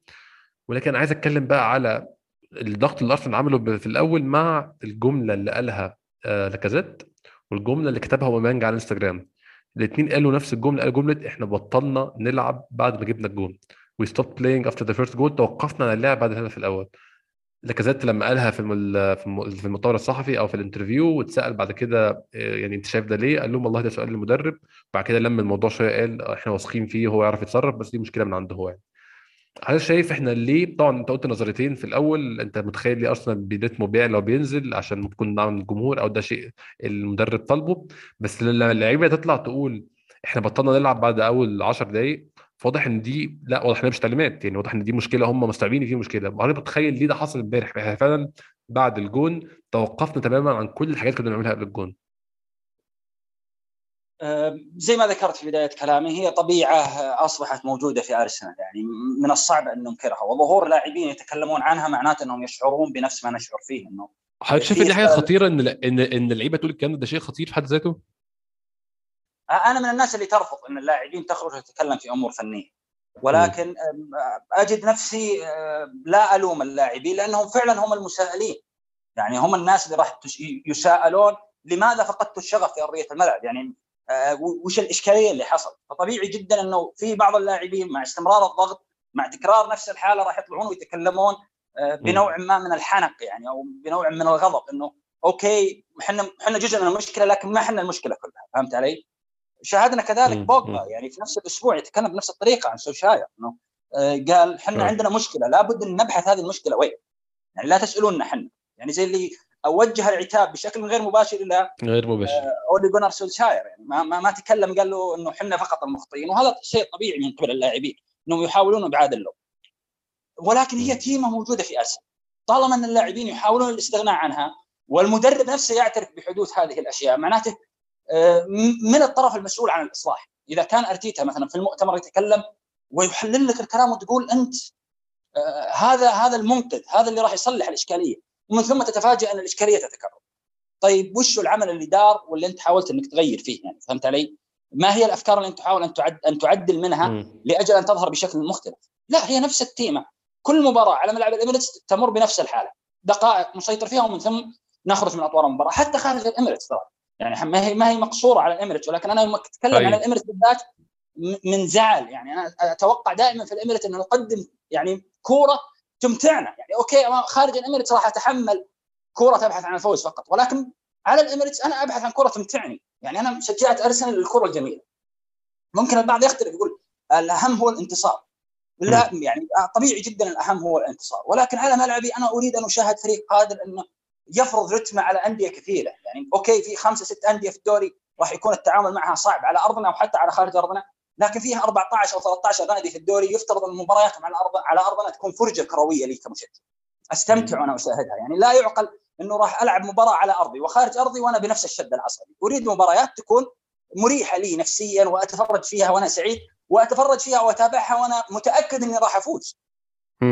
ولكن عايز اتكلم بقى على الضغط اللي ارسنال عامله في الاول مع الجمله اللي قالها لاكازيت والجمله اللي كتبها اوباميانج على انستغرام. الاثنين قالوا نفس الجمله، قالوا جمله احنا بطلنا نلعب بعد ما جبنا الجول، وي ستوب بلاينج افتر ذا فيرست جول، توقفنا عن اللعب بعد الهدف الاول. لاكازيت لما قالها في المؤتمر الصحفي او في الانترفيو، واتسال بعد كده يعني انت شايف ده ليه، قال لهم والله ده سؤال المدرب. بعد كده لما الموضوع شويه قال احنا واثقين فيه، هو يعرف يتصرف، بس دي مشكله من عنده هو. يعني هل شايف احنا ليه؟ طبعا انت قلت نظرتين في الاول، انت متخيل ليه ارسنال بيرتموا بيع لو بينزل عشان ممكن دعم الجمهور او ده شيء المدرب طالبه، بس لما اللعيبه تطلع تقول احنا بطلنا نلعب بعد اول 10 دقايق، فواضح ان دي لا، واضح ان مش تعليمات، يعني واضح ان دي مشكله هم مستوعبين فيه مشكله. انا بتخيل ليه ده حصل امبارح فعلا بعد الجون، توقفنا تماما عن كل الحاجات اللي كنا بنعملها قبل الجون. زي ما ذكرت في بداية كلامي، هي طبيعة أصبحت موجودة في أرسنال، يعني من الصعب أن ننكرها، وظهور لاعبين يتكلمون عنها معناته أنهم يشعرون بنفس ما نشعر فيه. إنه حضرتك شايف دي حاجة خطيرة إن اللعيبة تقول الكلام ده شيء خطير في حد ذاته؟ أنا من الناس اللي ترفض أن اللاعبين تخرج وتتكلم في أمور فنية، ولكن أجد نفسي لا ألوم اللاعبين، لأنهم فعلا هم المسائلين، يعني هم الناس اللي راح يسألون لماذا فقدتوا الشغف في أرضية الملعب، يعني وش الإشكالية اللي حصل. فطبيعي جدا أنه في بعض اللاعبين مع استمرار الضغط، مع تكرار نفس الحالة، راح يطلعون ويتكلمون بنوع ما من الحنق، يعني أو بنوع من الغضب، أنه أوكي إحنا جزء من المشكلة لكن ما إحنا المشكلة كلها. فهمت علي؟ شاهدنا كذلك بوجبا، يعني في نفس الأسبوع يتكلم بنفس الطريقة عن سوشاير، أنه قال إحنا عندنا مشكلة، لابد أن نبحث هذه المشكلة وين، يعني لا تسألوننا إحنا، يعني زي اللي اوجه العتاب بشكل غير مباشر الى اولي جونار سولشاير. يعني ما تكلم، قال له انه حنا فقط المخطئين، وهذا شيء طبيعي من قبل اللاعبين انهم يحاولون ابعاد اللوم، ولكن هي تيمه موجوده في اسيا، طالما ان اللاعبين يحاولون الاستغناء عنها والمدرب نفسه يعترف بحدوث هذه الاشياء، معناته من الطرف المسؤول عن الاصلاح. اذا كان ارتيتا مثلا في المؤتمر يتكلم ويحلل لك الكلام وتقول انت هذا المنقذ، هذا اللي راح يصلح الاشكاليه، ومن ثم تتفاجأ ان الاشكاليه تتكرر، طيب وش العمل اللي دار واللي انت حاولت انك تغير فيه؟ يعني فهمت علي؟ ما هي الافكار اللي انت تحاول ان تعدل منها لاجل ان تظهر بشكل مختلف؟ لا، هي نفس التيمه، كل مباراه على ملعب الاميريتس تمر بنفس الحاله، دقائق مسيطر فيها ومن ثم نخرج من اطوار المباراه. حتى خارج الاميريتس ترى، يعني ما هي مقصوره على الاميريتس، ولكن انا لما اتكلم عن الاميريتس بالذات من زعل. يعني انا اتوقع دائما في الاميريتس ان نقدم يعني كوره تمتعنا، يعني اوكي خارج الاميريتس راح اتحمل كوره تبحث عن الفوز فقط، ولكن على الاميريتس انا ابحث عن كوره تمتعني. يعني انا شجعت ارسنال للكره الجميله، ممكن البعض يختلف يقول الاهم هو الانتصار، لا يعني طبيعي جدا الاهم هو الانتصار، ولكن على ملعبي انا اريد ان اشاهد فريق قادر انه يفرض رتمه على انديه كثيره. يعني اوكي في 5-6 انديه في الدوري راح يكون التعامل معها صعب على ارضنا وحتى على خارج ارضنا، لكن فيها 14 أو 13 نادي في الدوري يفترض أن مبارياتهم على أرضنا تكون فرجة كروية لي كمشجع أستمتع وأنا أشاهدها. يعني لا يعقل أنه راح ألعب مباراة على أرضي وخارج أرضي وأنا بنفس الشد العصبي. أريد مباريات تكون مريحة لي نفسيا وأتفرج فيها وأنا سعيد، وأتفرج فيها وأتابعها وأنا متأكد أني راح أفوز.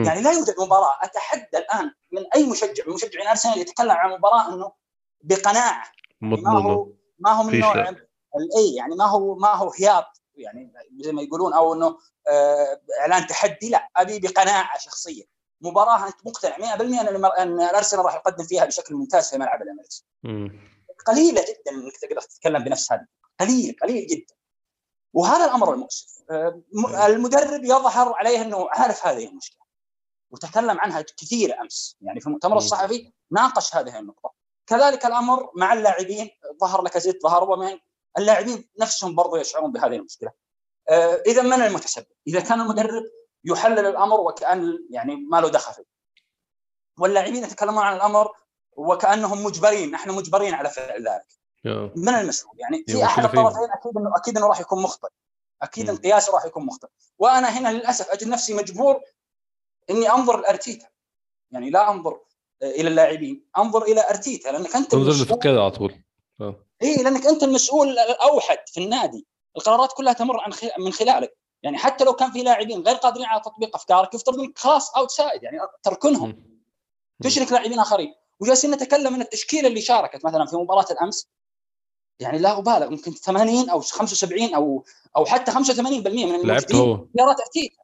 يعني لا يوجد مباراة، أتحدى الآن من أي مشجع من مشجعين أرسنال يتكلم عن مباراة أنه بقناعة ما هو من نوع الأي، يعني ما هو هياط يعني زي ما يقولون، او انه اعلان تحدي. لا، ابي بقناعه شخصيه، مباراه انت مقتنع 100% ان الارسنال راح يقدم فيها بشكل ممتاز في ملعب الاميريتس. قليله جدا انك تقدر تتكلم بنفس هذا، قليل جدا، وهذا الامر المؤسف. المدرب يظهر عليه انه عارف هذه المشكله وتكلم عنها كثير امس، يعني في المؤتمر الصحفي ناقش هذه النقطه. كذلك الامر مع اللاعبين، ظهر لاكازيت، ظهر أوباميانغ، اللاعبين نفسهم برضو يشعرون بهذه المشكلة. إذا من المتسبب إذا كان المدرب يحلل الأمر وكأن يعني ما له دخل فيه، واللاعبين يتكلمون عن الأمر وكأنهم مجبرين، نحن مجبرين على فعل ذلك. من المسؤول؟ يعني في أحد الطرفين أكيد أنه راح يكون مخطئ، أكيد القياس راح يكون مخطئ، وأنا هنا للأسف أجد نفسي مجبور إني أنظر لأرتيتا، يعني لا أنظر إلى اللاعبين، أنظر إلى أرتيتا، لأنك أنت كذا على طول. إيه، لأنك أنت المسؤول الأوحد في النادي، القرارات كلها تمر من خلالك. يعني حتى لو كان في لاعبين غير قادرين على تطبيق أفكارك يفترض أنك خلاص أوتسايد، يعني تركنهم، تشرك لاعبين آخرين. وجالسين نتكلم من التشكيلة اللي شاركت مثلا في مباراة الأمس، يعني لا أبالغ ممكن 80 أو 75 أو حتى 85% من اللاعبين اختيارات أرتيتا،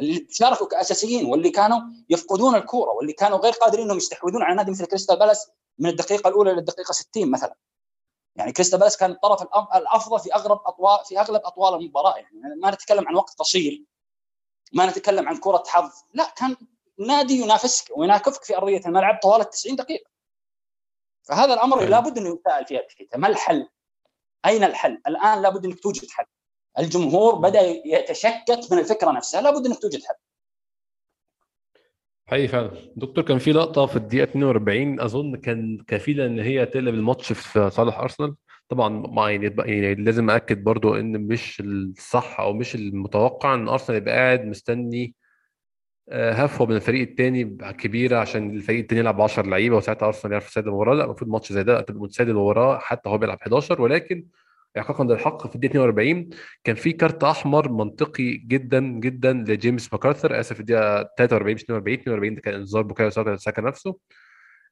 اللي شاركوا كأساسيين واللي كانوا يفقدون الكرة واللي كانوا غير قادرين أنهم يستحوذون على نادي مثل كريستال بالاس من الدقيقة الأولى للدقيقة 60 مثلا. يعني كريستال بالاس كان الطرف الافضل في اغلب اطوال المباراه. يعني ما نتكلم عن وقت قصير، ما نتكلم عن كره حظ، لا، كان نادي ينافسك ويناكفك في ارضيه الملعب طوال ال90 دقيقه. فهذا الامر لابد انه يسال فيه التفكير، ما الحل؟ اين الحل الان؟ لابد انك توجد حل. الجمهور بدا يتشكك من الفكره نفسها، لابد انك توجد حل حقيقي فعلا. دكتور، كان في لقطه في الدقيقه 42 اظن كان كفيله ان هي تقلب الماتش في صالح ارسنال. طبعا ما يعني لازم اكد برضو ان مش الصح او مش المتوقع ان ارسنال يبقى قاعد مستني هفوه من الفريق الثاني كبيره عشان الفريق الثاني يلعب 10 لعيبه وساعتها ارسنال يعرف يسدد وراه. لا، المفروض ماتش زي ده تبقى متسدد وراه حتى هو بيلعب 11. ولكن احقاقا للحق في الدقيقه 42 كان في كارت احمر منطقي جدا جدا لجيمس ماكارثر، اسف الدقيقه 43 مش 42 ده كان انذار بوكايو ساكا نفسه.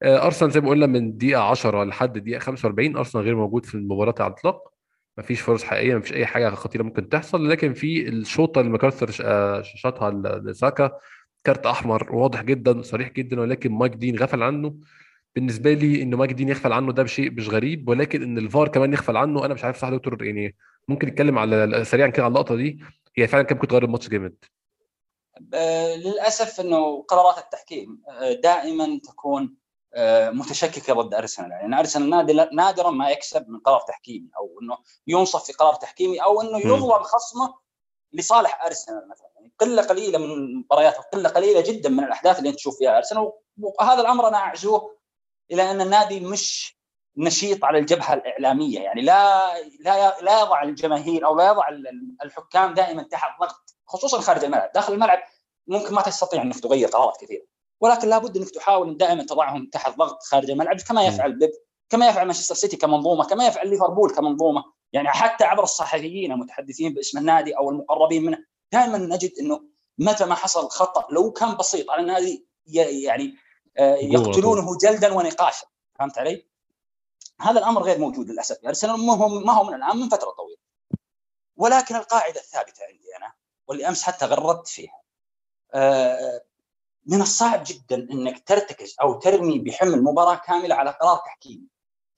ارسنال زي ما قلنا من دقيقه 10 لحد دقيقه 45 ارسنال غير موجود في المباراه على الاطلاق، مفيش فرص حقيقيه، مفيش اي حاجه خطيره ممكن تحصل. لكن في الشوطه اللي ماكارثر شاطها لساكا كارت احمر واضح جدا صريح جدا، ولكن مايك دين غفل عنه. بالنسبه لي انه ماجدين يغفل عنه ده بشيء مش غريب، ولكن ان الفار كمان يغفل عنه انا مش عارف. صح دكتور، يعني ممكن نتكلم على سريعا كده على اللقطه دي، هي فعلا كانت بتغير الماتش جامد. للاسف انه قرارات التحكيم دائما تكون متشككه ضد ارسنال. يعني ارسنال نادرا ما يكسب من قرار تحكيمي او انه ينصف في قرار تحكيمي او انه يظلم خصمه لصالح ارسنال مثلا. يعني قله قليله من المباريات وقله قليله جدا من الاحداث اللي انت تشوف فيها ارسنال، وهذا الامر انا اعزوه إلى أن النادي مش نشيط على الجبهة الإعلامية، يعني لا يضع الجماهير أو لا يضع الحكام دائما تحت ضغط، خصوصا خارج الملعب. داخل الملعب ممكن ما تستطيع أنك تغير قرارات كثيرة، ولكن لابد أنك تحاول دائما تضعهم تحت ضغط خارج الملعب، كما يفعل بيب، كما يفعل مانشستر سيتي كمنظومة، كما يفعل ليفربول كمنظومة. يعني حتى عبر الصحفيين المتحدثين باسم النادي أو المقربين منه دائما نجد أنه متى ما حصل خطأ لو كان بسيط على النادي يعني يقتلونه جلدا ونقاشا. فهمت علي؟ هذا الأمر غير موجود للأسف. أرسنال ما هو من الآن، من فترة طويلة. ولكن القاعدة الثابتة عندي أنا، واللي أمس حتى غردت فيها، من الصعب جدا أنك ترتكز أو ترمي بحمل مباراة كاملة على قرار تحكيمي،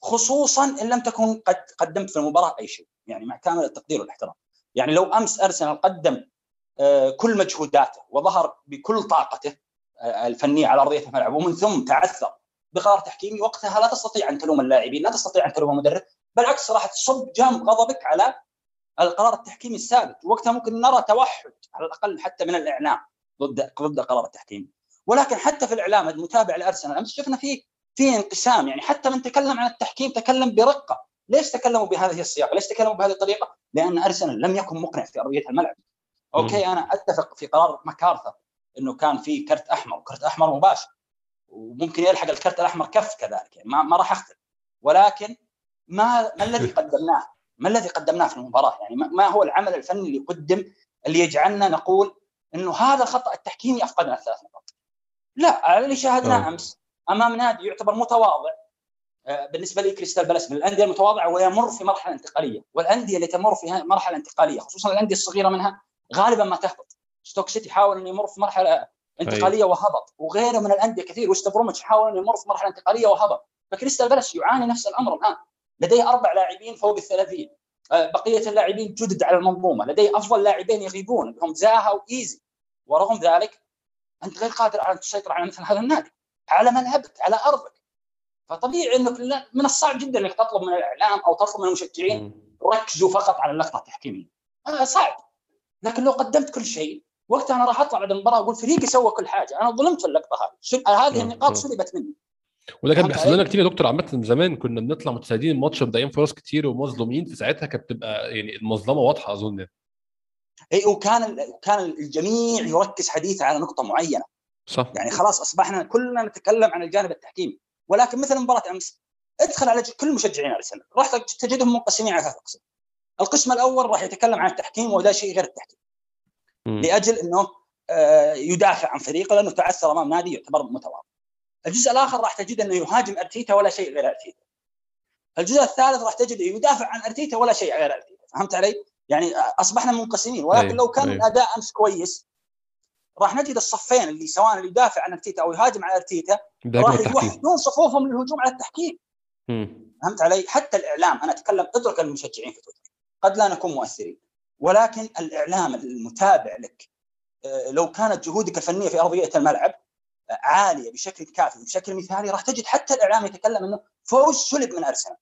خصوصا إن لم تكن قد قدمت في المباراة أي شيء، يعني مع كامل التقدير والاحترام. يعني لو أمس أرسنال قدم كل مجهوداته وظهر بكل طاقته الفنية على أرضية الملعب ومن ثم تعثر بقرار تحكيمي، وقتها لا تستطيع أن تلوم اللاعبين، لا تستطيع أن تلوم المدرب، بالعكس راح تصب جام غضبك على القرار التحكيمي السابق، وقتها ممكن نرى توحد على الأقل حتى من الإعلام ضد قرار التحكيم. ولكن حتى في الإعلام المتابع لأرسنال أمس شفنا فيه انقسام، يعني حتى من تكلم عن التحكيم تكلم برقة. ليش تكلموا بهذه السياق؟ ليش تكلموا بهذه الطريقة؟ لأن أرسنال لم يكن مقنع في أرضية الملعب. أوكي، أنا أتفق في قرار مكارثر إنه كان فيه كرت أحمر مباشر، وممكن يلحق الكرت الأحمر كف كذلك، يعني ما راح أختلف. ولكن ما الذي قدمناه في المباراة؟ يعني ما هو العمل الفني اللي قدم اللي يجعلنا نقول إنه هذا الخطأ التحكيمي أفقدنا 3 نقاط؟ لا، اللي شاهدناه أمس أمام نادي يعتبر متواضع بالنسبة لي، كريستال بالاس من الأندية المتواضعة ويمر في مرحلة انتقالية، والأندية اللي تمر في مرحلة انتقالية خصوصا الأندية الصغيرة منها غالبا ما تهبط. ستوك سيتي حاول أن يمر في مرحلة انتقالية وهبط، وغيره من الأندية كثير، وست بروميتش حاول أن يمر في مرحلة انتقالية وهبط. فكريستال بالاس يعاني نفس الأمر الآن، لديه 4 لاعبين فوق ال30، بقية اللاعبين جدد على المنظومة، لديه أفضل لاعبين يغيبون هم زاها وإيزي، ورغم ذلك أنت غير قادر على أن تسيطر على مثل هذا النادي، على ملعبك، على أرضك. فطبيعي أنه من الصعب جدا أنك تطلب من الإعلام أو تطلب من المشجعين ركزوا فقط على اللقطة التحكيمية، صعب. لكن لو قدمت كل شيء وقتها أنا راح أطلع بعد المباراة أقول فريقي سوى كل حاجة، أنا ظلمت في اللقطة هذه. هذه النقاط سلبت مني، وده كان بيحصل لنا كتير يا دكتور. عامه زمان كنا بنطلع متساعدين الماتش ومضيعين فرص كتير ومظلومين، في ساعتها كانت بتبقى يعني المظلمه واضحه اظن. اي، وكان الجميع يركز حديثه على نقطه معينه، صح؟ يعني خلاص اصبحنا كلنا نتكلم عن الجانب التحكيمي. ولكن مثل مباراه امس ادخل على كل مشجعين ارسنال راح تجدهم منقسمين على 3 اقسام. القسم الاول راح يتكلم عن التحكيم ولا شيء غير التحكيم، لاجل انه يدافع عن فريقه لانه تعثر امام نادي يعتبر متواضع. الجزء الآخر راح تجد أنه يهاجم أرتيتا ولا شيء غير أرتيتا. الجزء الثالث راح تجد يدافع عن أرتيتا ولا شيء غير أرتيتا. فهمت علي؟ يعني أصبحنا منقسمين. ولكن لو كان الأداء أمس كويس راح نجد الصفين اللي سواء اللي يدافع عن أرتيتا أو يهاجم على أرتيتا راح يوحدون صفوفهم للهجوم على التحكيم. فهمت علي؟ حتى الإعلام، أنا أتكلم أدرك المشجعين في تويتر، قد لا نكون مؤثرين، ولكن الإعلام المتابع لك لو كانت جهودك الفنية في أرضية الملعب عالية بشكل كافي وبشكل مثالي راح تجد حتى الإعلام يتكلم أنه فوز سلب من أرسنال.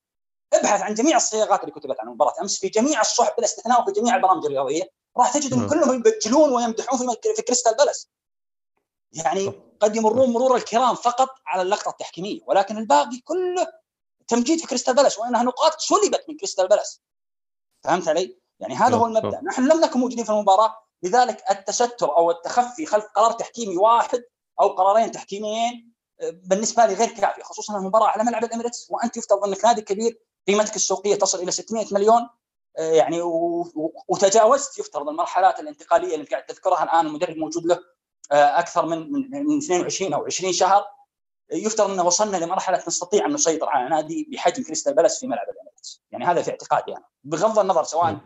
ابحث عن جميع الصياغات اللي كتبت عن مباراة أمس في جميع الصحف بالاستثناء وفي جميع البرامج الرياضية، راح تجد أن كلهم يبجلون ويمدحون في كريستال بالاس. يعني قد يمرون مرور الكرام فقط على اللقطة التحكيمية، ولكن الباقي كله تمجيد في كريستال بالاس وأنها نقاط سلبت من كريستال بالاس. فهمت علي؟ يعني هذا هو المبدأ. نحن لم نكن موجودين في المباراة، لذلك التستر أو التخفي خلف قرار تحكيمي واحد أو قرارين تحكيميين بالنسبة لي غير كافي، خصوصاً المباراة على ملعب الإميريتس، وأنت يفترض أنك نادي كبير قيمتك السوقية تصل إلى 600 مليون، يعني وتجاوزت يفترض المرحلات الانتقالية اللي قاعد تذكرها الآن. المدرب موجود له أكثر من 22 أو 20 شهر، يفترض أن وصلنا لمرحلة نستطيع أن نسيطر على نادي بحجم كريستال بالاس في ملعب الإميريتس. يعني هذا في اعتقادي يعني، بغض النظر سواء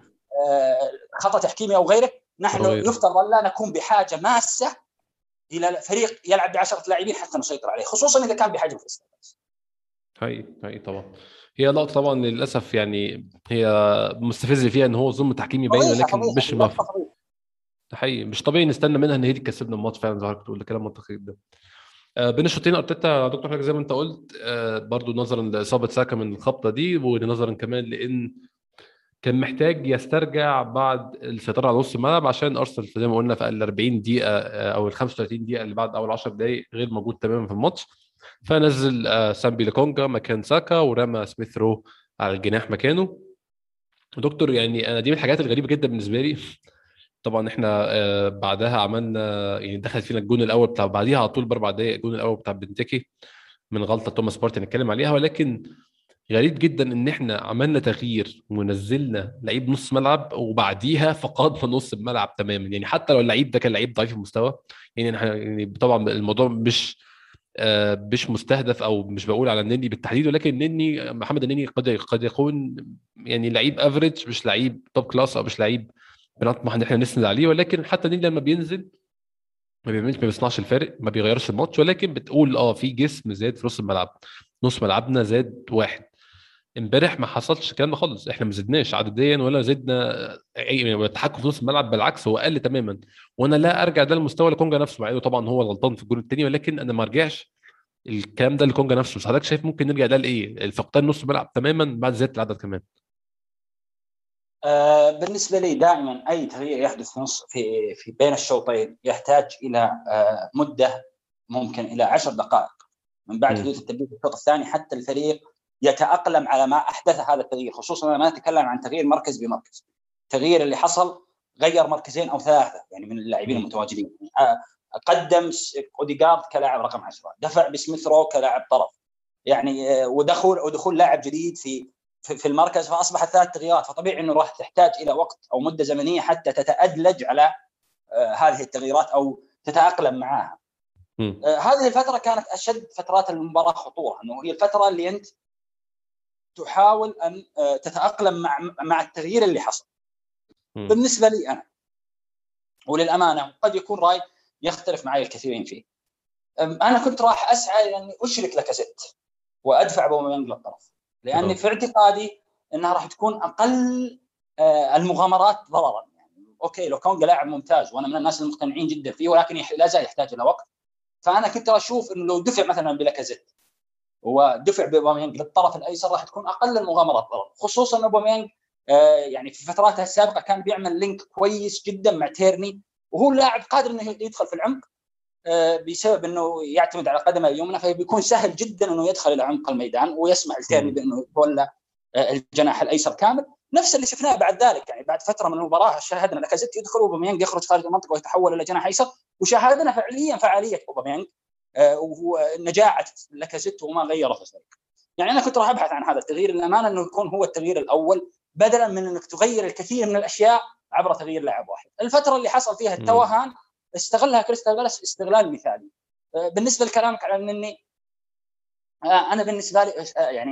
خطأ تحكيمي أو غيره، نحن يفترض لا نكون بحاجة ماسة إلى فريق يلعب ب10 لاعبين حتى نسيطر عليه، خصوصا إذا كان بحجم في السنة. هاي طبعا هي نقطة طبعا للأسف يعني هي مستفزة فيها إن هو ظلم تحكيمي باين، لكن مش حقيقي مش طبيعي نستنى منها إن هي تكسبنا الماتش فعلا، زي ما بتقول الكلام منطقي جدا. بين الشوطين أرتيتا دكتور حاجة زي ما أنت قلت برضو، نظرا لإصابة ساكا من الخبطة دي، ونظرا كمان لأن كان محتاج يسترجع بعد السيطرة على نص الملعب، عشان أرسنال زي ما قلنا في ال 40 دقيقة أو ال 35 دقيقة اللي بعد أول 10 دقايق غير موجود تماما في الماتش. فنزل سامبي لكونجا مكان ساكا ورمى سميث رو على الجناح مكانه. دكتور يعني انا دي من الحاجات الغريبه جدا بالنسبه لي. طبعا احنا بعدها عملنا يعني دخل فينا الجون الاول بتاع بعديها على طول باربع دقائق الجون الاول بتاع بنتكي من غلطه توماس بارتي نتكلم عليها. ولكن غريب جدا ان احنا عملنا تغيير ونزلنا لعيب نص ملعب وبعديها فقدنا نص الملعب تماما. يعني حتى لو اللعيب ده كان لعيب ضعيف المستوى يعني احنا يعني طبعا الموضوع مش مستهدف او مش بقول على النني بالتحديد, ولكن النني محمد النني قد يكون يعني لعيب افريج مش لعيب توب كلاس او مش لعيب بنطمح ان احنا نسند عليه. ولكن حتى النني لما بينزل ما بيعملش ما بيصنعش الفرق ما بيغيرش الماتش, ولكن بتقول في جسم زاد في نص الملعب. نص ملعبنا زاد واحد. امبارح ما حصلش الكلام ده خالص, احنا ما زدناش عدديا ولا زدنا اي تحكم في نص الملعب, بالعكس هو قل تماما. وانا لا ارجع ده المستوى لكونجا نفسه مع انه طبعا هو غلطان في الجول الثاني, ولكن انا ما ارجعش الكلام ده لكونجا نفسه. بس حضرتك شايف ممكن نرجع ده لايه؟ الفقدان نص الملعب تماما بعد زياده العدد كمان. بالنسبه لي دائما اي تغيير يحدث في نص في بين الشوطين يحتاج الى مده ممكن الى 10 دقائق من بعد حدوث التبديل في الشوط الثاني حتى الفريق يتأقلم على ما أحدث هذا التغيير. خصوصاً أنا ما أتكلم عن تغيير مركز بمركز, التغيير اللي حصل غير مركزين أو ثلاثة يعني من اللاعبين المتواجدين. قدم أوديغارد كلاعب رقم 10, دفع بسميث رو كلاعب طرف يعني, ودخول لاعب جديد في المركز. فأصبحت ثلاث تغييرات, فطبيعي أنه راح تحتاج إلى وقت أو مدة زمنية حتى تتأدلج على هذه التغييرات أو تتأقلم معها. هذه الفترة كانت أشد فترات المباراة خطورة, أنه هي الفترة اللي أنت تحاول أن تتأقلم مع التغيير اللي حصل. بالنسبة لي أنا وللأمانة قد يكون رأي يختلف معي الكثيرين فيه, أنا كنت راح أسعى أني أشرك لكازيت وأدفع بوميانغ للطرف, لأني في اعتقادي أنها راح تكون أقل المغامرات ضرراً. يعني أوكي لوكونجا لاعب ممتاز وأنا من الناس المقتنعين جدا فيه, ولكن لا زال يحتاج إلى وقت. فأنا كنت أشوف أنه لو دفع مثلاً بلاكازيت ودفع بأوباميانغ للطرف الأيسر راح تكون أقل المغامرات, خصوصاً أن أوباميانغ يعني في فتراته السابقة كان بيعمل لينك كويس جداً مع تيرني, وهو لاعب قادر أنه يدخل في العمق بسبب أنه يعتمد على قدمه اليمنى, فبيكون سهل جداً أنه يدخل إلى عمق الميدان ويسمح لتيرني بأنه يولى الجناح الأيسر كامل. نفس اللي شفناه بعد ذلك يعني بعد فترة من المباراة شاهدنا لاكازيت يدخل وأوباميانغ يخرج خارج المنطقة ويتحول إلى جناح أيسر, وشاهدنا فعلياً فعالية أوباميانغ ونجاعة لاكازيت وما غيره في الفريق. يعني أنا كنت راح أبحث عن هذا التغيير الأمانة أنه يكون هو التغيير الأول بدلاً من أنك تغير الكثير من الأشياء عبر تغيير لاعب واحد. الفترة اللي حصل فيها التوهان استغلها كريستال بالاس استغلال مثالي. بالنسبة لكلامك على النني, أنا بالنسبة لي يعني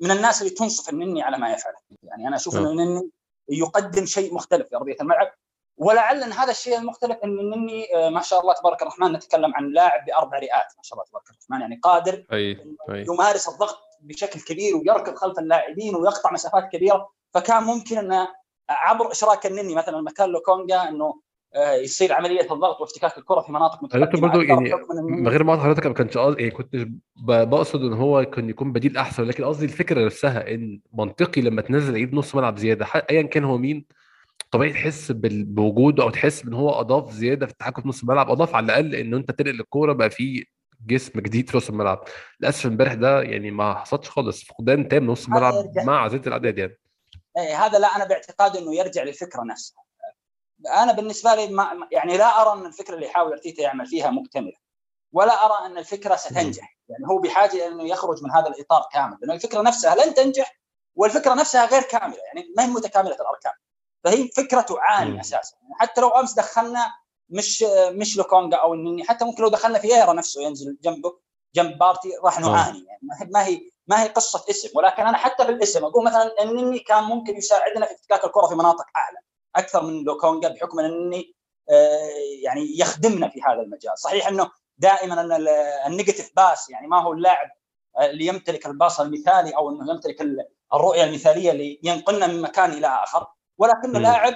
من الناس اللي تنصف النني على ما يفعله. يعني أنا أشوف أن النني يقدم شيء مختلف في أرضية الملعب, ولعل أن هذا الشيء المختلف أن النني ما شاء الله تبارك الرحمن نتكلم عن لاعب بأربع رئات ما شاء الله تبارك الرحمن, يعني قادر يمارس الضغط بشكل كبير ويركض خلف اللاعبين ويقطع مسافات كبيرة. فكان ممكن أن عبر إشراك النني مثلا مكان لوكونجا أنه يصير عملية الضغط وافتكاك الكرة في مناطق متقدمة. يعني من غير ما حضرتك ما كنتش يعني كنت بقصد أن هو كان يكون بديل أحسن, لكن قصدي الفكرة نفسها أن منطقي لما تنزل عيد نص ملعب زيادة أيا كان هو مين طبيعي تحس بوجوده او تحس ان هو اضاف زياده في التحكم في نص الملعب, اضاف على الاقل ان انت تنقل الكوره بقى في جسم جديد في نص الملعب. للاسف امبارح ده يعني ما حصلش خالص, فقدان تام نص الملعب مع زياده الاعداد. يعني هذا لا انا باعتقادي انه يرجع للفكره نفسها. انا بالنسبه لي ما يعني لا ارى ان الفكره اللي يحاول ارتيتا يعمل فيها مكتمله, ولا ارى ان الفكره ستنجح. يعني هو بحاجه انه يخرج من هذا الاطار كامل, لان الفكره نفسها لن تنجح والفكره نفسها غير كامله يعني ما هي متكامله الاركان. فهي فكرة تعاني أساساً. حتى لو أمس دخلنا مش لوكونجا أو النني, حتى ممكن لو دخلنا فييرا نفسه ينزل جنبه جنب بارتي راح نعاني. يعني ما هي قصة اسم, ولكن أنا حتى في الاسم أقول مثلاً النني كان ممكن يساعدنا في افتكاك الكرة في مناطق أعلى أكثر من لوكونجا, بحكم أن النني يعني يخدمنا في هذا المجال. صحيح أنه دائماً أن النيجاتيف باس يعني ما هو اللاعب اللي يمتلك الباص المثالي أو أنه يمتلك الرؤية المثالية اللي ينقلنا من مكان إلى آخر, ولكنه لاعب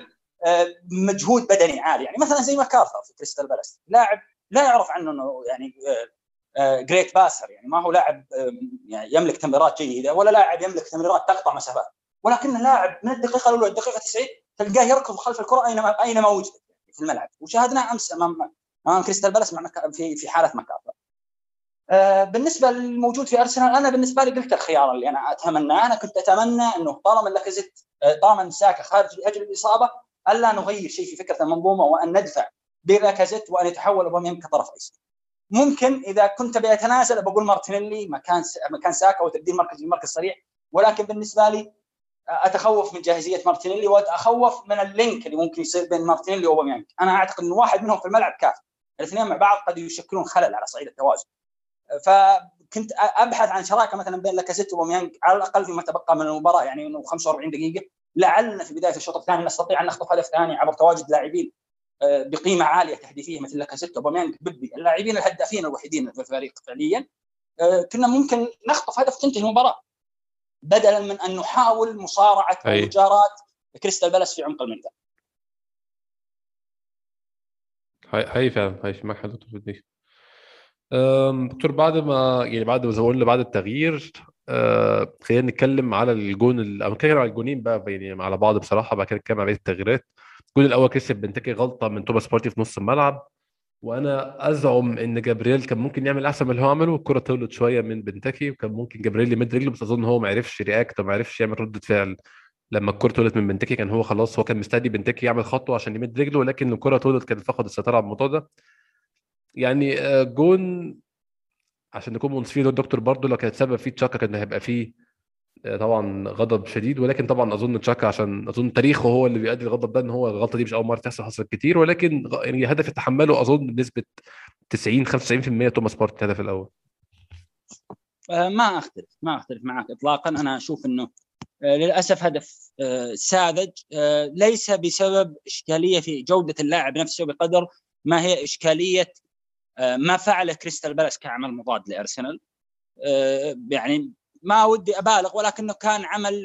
مجهود بدني عالي. يعني مثلا زي ماكارثر في كريستال بالاس, لاعب لا يعرف عنه انه يعني جريت باسر, يعني ما هو لاعب يعني يملك تمريرات جيده ولا لاعب يملك تمريرات تقطع مسافات, ولكنه لاعب من الدقيقه الاولى للدقيقه 90 تلقاه يركض خلف الكره اينما وجد في الملعب. وشاهدناه امس امام كريستال بالاس مع في حاله ماكارثر. بالنسبه للموجود في ارسنال، انا بالنسبه لي قلت الخيار اللي انا اتمناه. انا كنت اتمنى انه طالما لاكازيت طالما ساكا خارج لاجل الاصابه الا نغير شيء في فكره المنظومه وان ندفع بلاكازيت وان يتحول اوباميانج كطرف ايسر. ممكن اذا كنت بيتنازل بقول مارتينيلي مكان ساكا وتبديل مركز لمركز صريح، ولكن بالنسبه لي اتخوف من جاهزيه مارتينيلي واتخوف من اللينك اللي ممكن يصير بين مارتينيلي واوباميانج. انا اعتقد ان واحد منهم في الملعب كافي، الاثنين مع بعض قد يشكلون خلل على صعيد التوازن. فكنت ابحث عن شراكه مثلا بين لاكازيت وأوباميانج على الاقل فيما تبقى من المباراه، يعني انه 45 دقيقه لعلنا في بدايه الشوط الثاني نستطيع ان نخطف هدف ثاني عبر تواجد لاعبين بقيمه عاليه تحديثيه مثل لاكازيت وأوباميانج بيبي، اللاعبين الهدافين الوحيدين في الفريق فعليا. كنا ممكن نخطف هدف تنتهي المباراه بدلا من ان نحاول مصارعه مجارات كريستال بالاس في عمق الميدان. هاي فعلا هاي في محل تفضل دكتور. بعد التغيير خلينا نتكلم على الجون، او نتكلم على الجونين بقى يعني على بعض بصراحه. بعد كده نتكلم على التغييرات. الجون الاول كسب بنتكي غلطه من توبا سبورتي في نص الملعب، وانا ازعم ان جابرييل كان ممكن يعمل احسن من اللي هو عمله. الكره طولت شويه من بنتكي وكان ممكن جابرييل يمد رجله، بس اظن هو ما عرفش رياكت وما عرفش يعمل رده فعل لما الكره طولت من بنتكي. كان هو خلاص، هو كان مستني بنتكي يعمل خطوه عشان يمد رجله، ولكن الكره طولت كان فقد السيطره على الموضوع ده. يعني جون عشان نكون منصفين للدكتور برضو، لو كانت سبب فيه تشاكا كان هيبقى فيه طبعا غضب شديد، ولكن طبعا اظن تشاكا عشان اظن تاريخه هو اللي بيؤدي الغضب ده، ان هو الغلطه دي مش اول مره تحصل، حصلت كتير، ولكن يعني هدف تحمله اظن بنسبه 90-95% توماس بارتي الهدف الاول. ما اختلف معك اطلاقا. انا اشوف انه للاسف هدف ساذج، ليس بسبب اشكاليه في جوده اللاعب نفسه بقدر ما هي إشكالية ما فعله كريستال بالاس كعمل مضاد لأرسنال. يعني ما ودي أبالغ، ولكنه كان عمل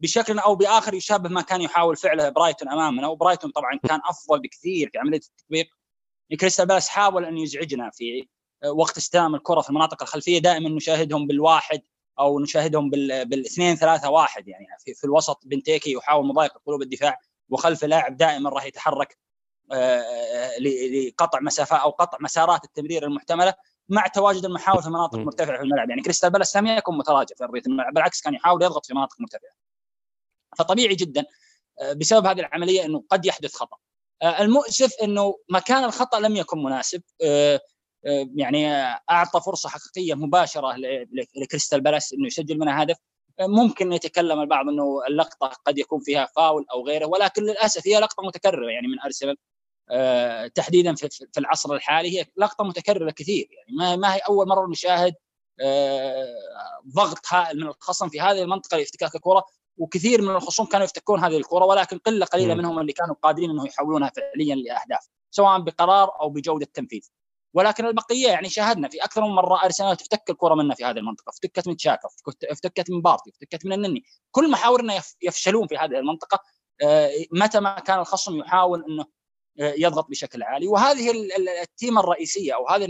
بشكل أو بآخر يشابه ما كان يحاول فعله برايتون أمامنا، وبرايتون طبعا كان أفضل بكثير في عملية التطبيق. كريستال بالاس حاول أن يزعجنا في وقت استلام الكرة في المناطق الخلفية، دائما نشاهدهم بالواحد أو نشاهدهم بالاثنين ثلاثة واحد. يعني في الوسط بنتيكي يحاول مضايقة قلوب الدفاع، وخلف لاعب دائما راح يتحرك لقطع مسافات أو قطع مسارات التمرير المحتملة مع تواجد المحاور في مناطق مرتفعة في الملعب. يعني كريستال بالاس لم يكن متراجع في أرضية الملعب، بالعكس كان يحاول يضغط في مناطق مرتفعة. فطبيعي جدا بسبب هذه العملية أنه قد يحدث خطأ. المؤسف أنه مكان الخطأ لم يكن مناسب، يعني أعطى فرصة حقيقية مباشرة لكريستال بالاس أنه يسجل منها هدف. ممكن يتكلم البعض أنه اللقطة قد يكون فيها فاول أو غيره، ولكن للأسف هي لقطة متكررة يعني من أرسنال تحديدا في العصر الحالي. هي لقطة متكررة كثير، يعني ما هي أول مرة نشاهد ضغط هائل من الخصم في هذه المنطقة لافتكاك الكرة، وكثير من الخصوم كانوا يفتكون هذه الكرة، ولكن قلة قليلة منهم اللي كانوا قادرين أنه يحولونها فعليا لأهداف سواء بقرار أو بجودة تنفيذ. ولكن البقية يعني شاهدنا في أكثر من مرة أرسنال تفتك الكرة منا في هذه المنطقة، افتكت من تشاكا، افتكت من بارتي، افتكت من النني. كل محاورنا يفشلون في هذه المنطقة متى ما كان الخصم يحاول أنه يضغط بشكل عالي. وهذه التيمة الرئيسية أو هذه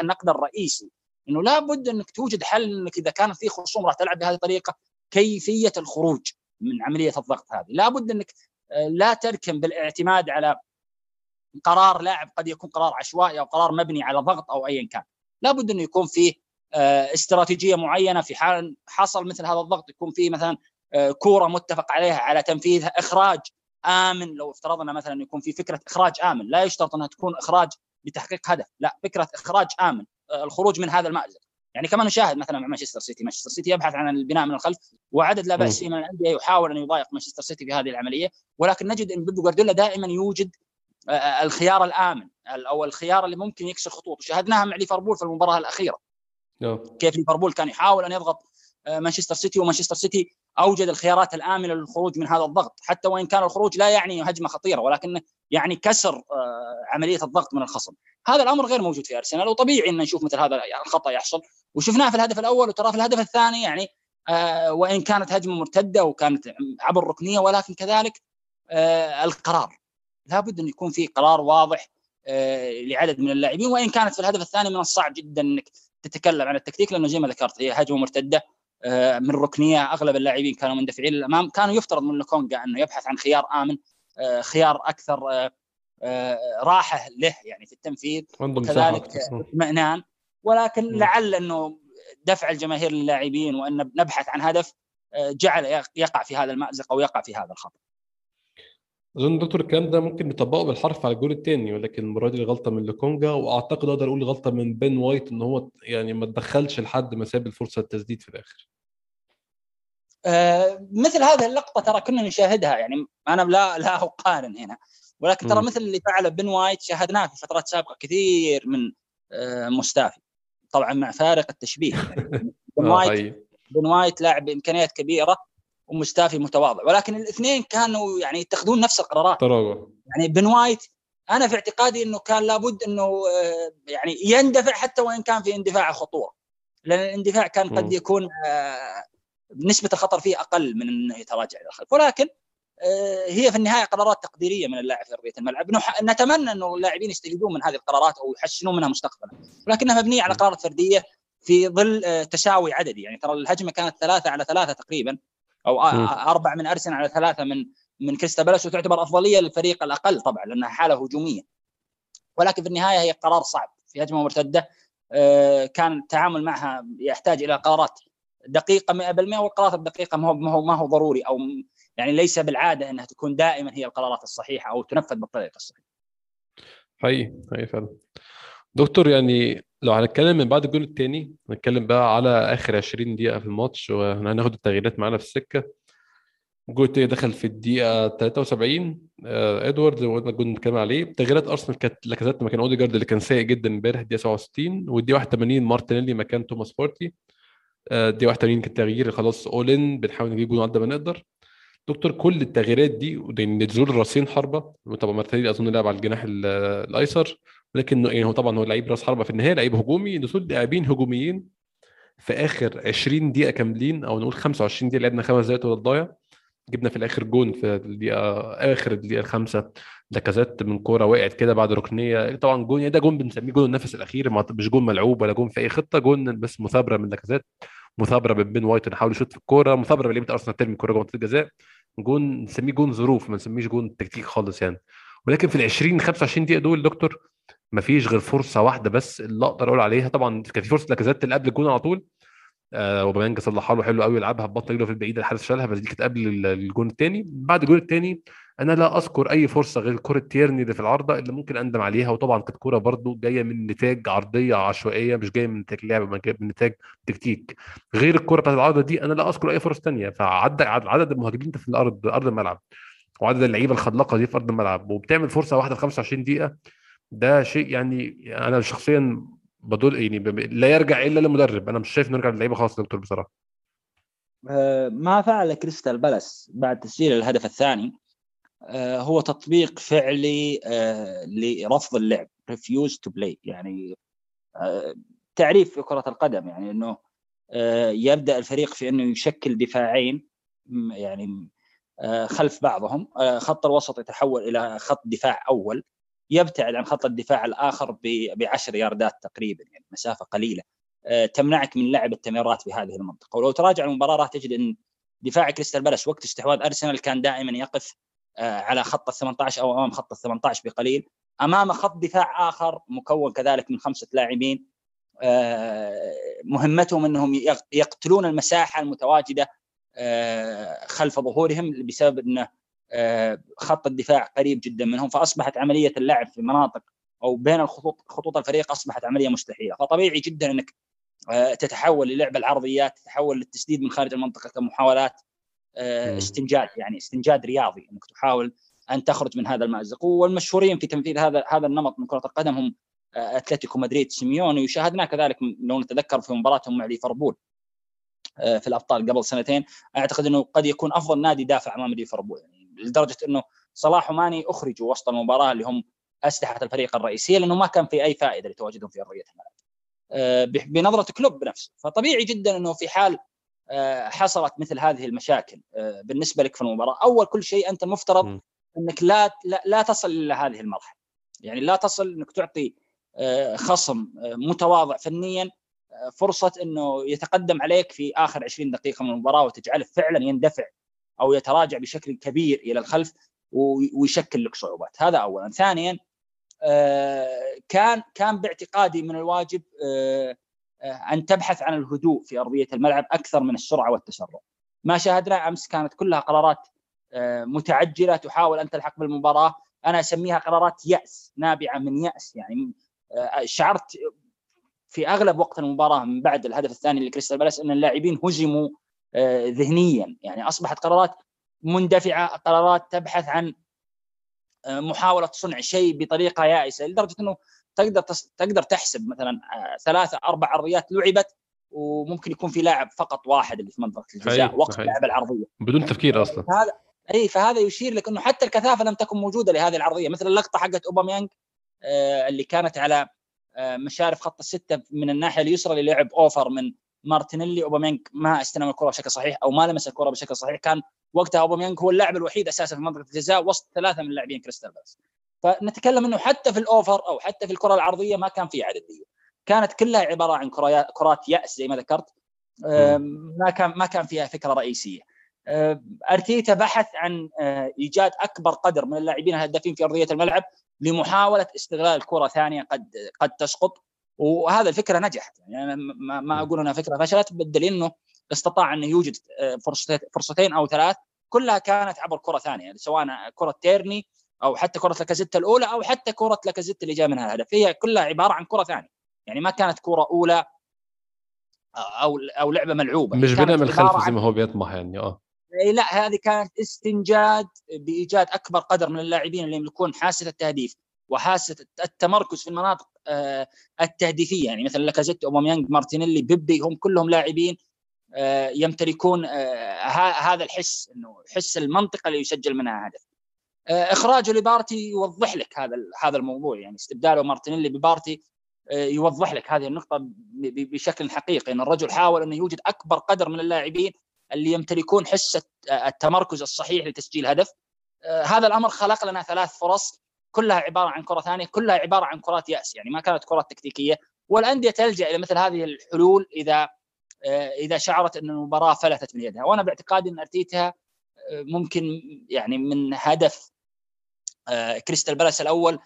النقد الرئيسي، أنه لا بد أنك توجد حل، أنك إذا كان في خصوم راح تلعب بهذه الطريقة كيفية الخروج من عملية الضغط هذه. لا بد أنك لا تركن بالاعتماد على قرار لاعب قد يكون قرار عشوائي أو قرار مبني على ضغط أو أيا كان. لا بد أنه يكون فيه استراتيجية معينة في حال حصل مثل هذا الضغط، يكون فيه مثلا كورة متفق عليها على تنفيذها، إخراج آمن. لو افترضنا مثلا يكون في فكرة إخراج آمن، لا يشترط أنها تكون إخراج لتحقيق هدف، لا، فكرة إخراج آمن، الخروج من هذا المأزق. يعني كما نشاهد مثلا مع مانشستر سيتي يبحث عن البناء من الخلف، وعدد لا بأس من الأندية يحاول أن يضايق مانشستر سيتي في هذه العملية، ولكن نجد أن بيب غوارديولا دائما يوجد الخيار الآمن أو الخيار اللي ممكن يكسر خطوط. شاهدناها مع ليفربول في المباراة الأخيرة، كيف ليفربول كان يحاول أن يضغط مانشستر سيتي، ومانشستر سيتي أوجد الخيارات الآمنة للخروج من هذا الضغط، حتى وإن كان الخروج لا يعني هجمة خطيرة، ولكن يعني كسر عملية الضغط من الخصم. هذا الأمر غير موجود في أرسنال، وطبيعي أن نشوف مثل هذا الخطأ يحصل، وشفناه في الهدف الأول، وترى في الهدف الثاني يعني وإن كانت هجمة مرتدة وكانت عبر ركنية، ولكن كذلك القرار لا بد أن يكون فيه قرار واضح لعدد من اللاعبين. وإن كانت في الهدف الثاني من الصعب جدا أنك تتكلم عن التكتيك، لأنه زي ما ذكرت هي هجمة مرتدة من ركنية، أغلب اللاعبين كانوا مندفعين للأمام، كانوا يفترض من لوكونغا أنه يبحث عن خيار آمن، خيار أكثر راحة له يعني في التنفيذ، كذلك اطمئنان. ولكن لعل أنه دفع الجماهير للاعبين وأن نبحث عن هدف جعل يقع في هذا المأزق أو يقع في هذا الخطأ. أظن دكتور الكلام ده ممكن نطبقه بالحرف على الجول الثاني، ولكن المرة دي الغلطة من لوكونجا، وأعتقد أقدر أقول غلطة من بن وايت إن هو يعني ما تدخلش لحد ما ساب الفرصة التسديد في الآخر. مثل هذه اللقطة ترى كنا نشاهدها، يعني أنا لا أقارن هنا، ولكن ترى مثل اللي فعله بن وايت شاهدناه في فترات سابقة كثير من مستافي، طبعا مع فارق التشبيه. بن وايت لاعب إمكانيات كبيرة ومستافي متواضع، ولكن الاثنين كانوا يعني يتخذون نفس القرارات. يعني بن وايت أنا في اعتقادي أنه كان لابد أنه يعني يندفع حتى وإن كان في اندفاع خطورة، لأن الاندفاع كان قد يكون نسبة الخطر فيه أقل من أنه يتراجع إلى الخلف. ولكن هي في النهاية قرارات تقديرية من اللاعب في أرضية الملعب، نتمنى أنه اللاعبين يستفيدون من هذه القرارات أو يحسنون منها مستقبلا، ولكنها مبنية على قرارات فردية في ظل تساوي عددي. يعني ترى الهجمة كانت 3-3 تقريبا، أو 4 من أرسنال على 3 من كريستال بالاس، وتعتبر أفضلية للفريق الأقل طبعا لأنها حالة هجومية، ولكن في النهاية هي قرار صعب في هجمة مرتدة كان التعامل معها يحتاج إلى قرارات دقيقة 100%، والقرارات الدقيقة ما هو ضروري أو يعني ليس بالعادة أنها تكون دائما هي القرارات الصحيحة أو تنفذ بالطريقة الصحيحة. حقيقي فعلا دكتور. يعني لو هنتكلم من بعد الجول الثاني هنتكلم بقى على آخر 20 دقيقة في الماتش، وهناخد التغييرات معنا في السكة. الجول الثاني دخل في الدقيقة 73 إدوارد زي ما كنا بنتكلم عليه. تغييرات أرسنال كانت لاكازيت مكان أوديجارد اللي كان سيء جدا امبارح الدقيقة 67، والدقيقة 81 مارتينيلي مكان توماس بارتي. الدقيقة 81 كان تغيير خلاص أولين، بنحاول نجيب جول قد ما نقدر. دكتور كل التغييرات دي نزول راسين حربة، طبعا مارتينيلي أظن لعب على الجناح الأيسر، لكن يعني هو طبعا هو لعيب راس حربة في النهاية، لعيب هجومي. نزول لاعبين هجوميين في آخر 20 دقيقة كاملين، أو نقول 25 دقيقة، لعبنا 5 دقايق ولا الضايع، جبنا في الآخر جون في آخر الدقيقة الخامسة. لاكازيت من كورة وقعت كده بعد ركنية، طبعا جون ده جون بنسميه جون النفس الأخير، مش جون ملعوب ولا جون في أي خطة، جون بس مثابرة من لاكازيت، مثابرة من بين وايت نحاول يشوط في الكورة، مثابرة من لعيبة أرسنال ترمي كورة جوه منطقة الجزاء. جون نسميه جون ظروف، ما نسميش جون تكتيك خالص يعني. ولكن في ال 20-25 دقيقة دول دكتور مفيش غير فرصة واحدة بس اللي أقدر أقول عليها، طبعا كان في فرصة لاكازيت اللي قبل الجون على طول، وبامانج صلحها له حلو قوي، يلعبها ببطء يلو في البعيدة الحارس شالها، بس دي كانت قبل الجون الثاني. بعد الجون الثاني أنا لا أذكر أي فرصة غير كرة تيرني اللي في العارضة اللي ممكن أندم عليها، وطبعا كانت كرة برضو جاية من نتاج عرضية عشوائية، مش جاية من نتاج لعب، من نتاج تكتيك. غير الكرة بتاعت العارضة دي أنا لا أذكر أي فرص تانية. فعدد المهاجمين في أرض الملعب وعدد اللعيبة الخلاقة دي في أرض الملعب، وبتعمل فرصة واحدة في 25 دقيقة. ده شيء يعني انا شخصيا بدول يعني لا يرجع الا للمدرب، انا مش شايف نرجع للعيبه خالص دكتور بصراحه. ما فعل كريستال بالاس بعد تسجيل الهدف الثاني هو تطبيق فعلي لرفض اللعب، ريفيوز تو بلاي، يعني تعريف في كره القدم، يعني انه يبدا الفريق في انه يشكل دفاعين يعني خلف بعضهم، خط الوسط يتحول الى خط دفاع اول يبتعد عن خط الدفاع الآخر ب10 ياردات تقريبا، يعني مسافة قليلة تمنعك من لعب التمريرات في هذه المنطقة. ولو تراجع المباراة راح تجد أن دفاع كريستال بالاس وقت استحواذ أرسنال كان دائما يقف على خط 18 أو أمام خط 18 بقليل، أمام خط دفاع آخر مكون كذلك من 5 لاعبين مهمتهم أنهم يقتلون المساحة المتواجدة خلف ظهورهم، بسبب أنه خط الدفاع قريب جدا منهم، فأصبحت عملية اللعب في مناطق أو بين خطوط الفريق أصبحت عملية مستحيلة. فطبيعي جدا أنك تتحول للعب العرضيات، تتحول للتسديد من خارج المنطقة كمحاولات استنجاد، يعني استنجاد رياضي أنك تحاول أن تخرج من هذا المأزق. والمشهورين في تنفيذ هذا النمط من كرة القدم هم أتلتيكو مدريد سيميوني، وشاهدنا كذلك لو نتذكر في مباراتهم مع ليفربول في الأبطال قبل 2 سنين. أعتقد أنه قد يكون أفضل نادي دافع أمام ليفربول، يعني لدرجة أنه صلاح وماني أخرجوا وسط المباراة اللي هم أسلحة الفريق الرئيسية، لأنه ما كان في أي فائدة لتواجدهم في أرضية الملعب بنظرة كلوب بنفسه. فطبيعي جدا أنه في حال حصلت مثل هذه المشاكل بالنسبة لك في المباراة، أول كل شيء أنت المفترض أنك لا تصل إلى هذه المرحلة، يعني لا تصل أنك تعطي خصم متواضع فنيا فرصة أنه يتقدم عليك في آخر 20 دقيقة من المباراة وتجعله فعلا يندفع أو يتراجع بشكل كبير إلى الخلف ويشكل لك صعوبات. هذا أولا. ثانيا كان باعتقادي من الواجب أن تبحث عن الهدوء في أرضية الملعب أكثر من السرعة والتسرع. ما شاهدنا أمس كانت كلها قرارات متعجلة تحاول أن تلحق بالمباراة. أنا أسميها قرارات يأس، نابعة من يأس. يعني شعرت في أغلب وقت المباراة من بعد الهدف الثاني لكريستال بالاس أن اللاعبين هجموا ذهنيا، يعني أصبحت قرارات مندفعة، قرارات تبحث عن محاولة صنع شيء بطريقة يائسة، لدرجة أنه تقدر تحسب مثلا 3-4 عرضيات لعبت وممكن يكون في لاعب فقط واحد اللي في منطقة الجزاء وقت لعب العرضية بدون تفكير أصلا. فهذا يشير لك أنه حتى الكثافة لم تكن موجودة لهذه العرضية. مثل اللقطة حقت أوباميانغ اللي كانت على مشارف خط الستة من الناحية اليسرى اللي لعب أوفر من مارتينيلي، أوباميانغ ما استلم الكرة بشكل صحيح أو ما لمس الكرة بشكل صحيح. كان وقتها أوباميانغ هو اللاعب الوحيد أساسا في منطقة الجزاء وسط 3 من اللاعبين كريستال بالاس. فنتكلم أنه حتى في الأوفر أو حتى في الكرة العرضية ما كان في عددية، كانت كلها عبارة عن كرات يأس زي ما ذكرت، ما كان فيها فكرة رئيسية. أرتيتا بحث عن إيجاد أكبر قدر من اللاعبين الهدافين في أرضية الملعب لمحاولة استغلال الكرة ثانية قد تسقط، وهذا الفكرة نجحت. يعني ما أقول أنها فكرة فشلت، بالدليل أنه استطاع أن يوجد فرصتين أو 3 كلها كانت عبر كرة ثانية، سواء كرة تيرني أو حتى كرة لاكازيت الأولى أو حتى كرة لاكازيت اللي جاء منها الهدف، هي كلها عبارة عن كرة ثانية. يعني ما كانت كرة أولى أو لعبة ملعوبة مجبنة من الخلف زي ما هو بيطمح. يعني لا، هذه كانت استنجاد بإيجاد أكبر قدر من اللاعبين اللي يملكون حاسة التهديف وحاسة التمركز في المناطق التهديفية. يعني مثلا لاكازيت، أوباميانغ، مارتينيلي، بيبي، هم كلهم لاعبين يمتلكون هذا الحس، إنه حس المنطقة اللي يسجل منها هدف. إخراجه لبارتي يوضح لك هذا الموضوع، يعني استبداله مارتينيلي ببارتي يوضح لك هذه النقطة بشكل حقيقي، إن الرجل حاول أن يوجد أكبر قدر من اللاعبين اللي يمتلكون حس التمركز الصحيح لتسجيل هدف. هذا الأمر خلق لنا 3 فرص كلها عبارة عن كرة ثانية، كلها عبارة عن كرات يأس، يعني ما كانت كرات تكتيكية. والأندية تلجأ إلى مثل هذه الحلول إذا شعرت أن المباراة فلتت من يدها. وأنا باعتقادي أن أرتيتا ممكن يعني من هدف كريستال بالاس الأول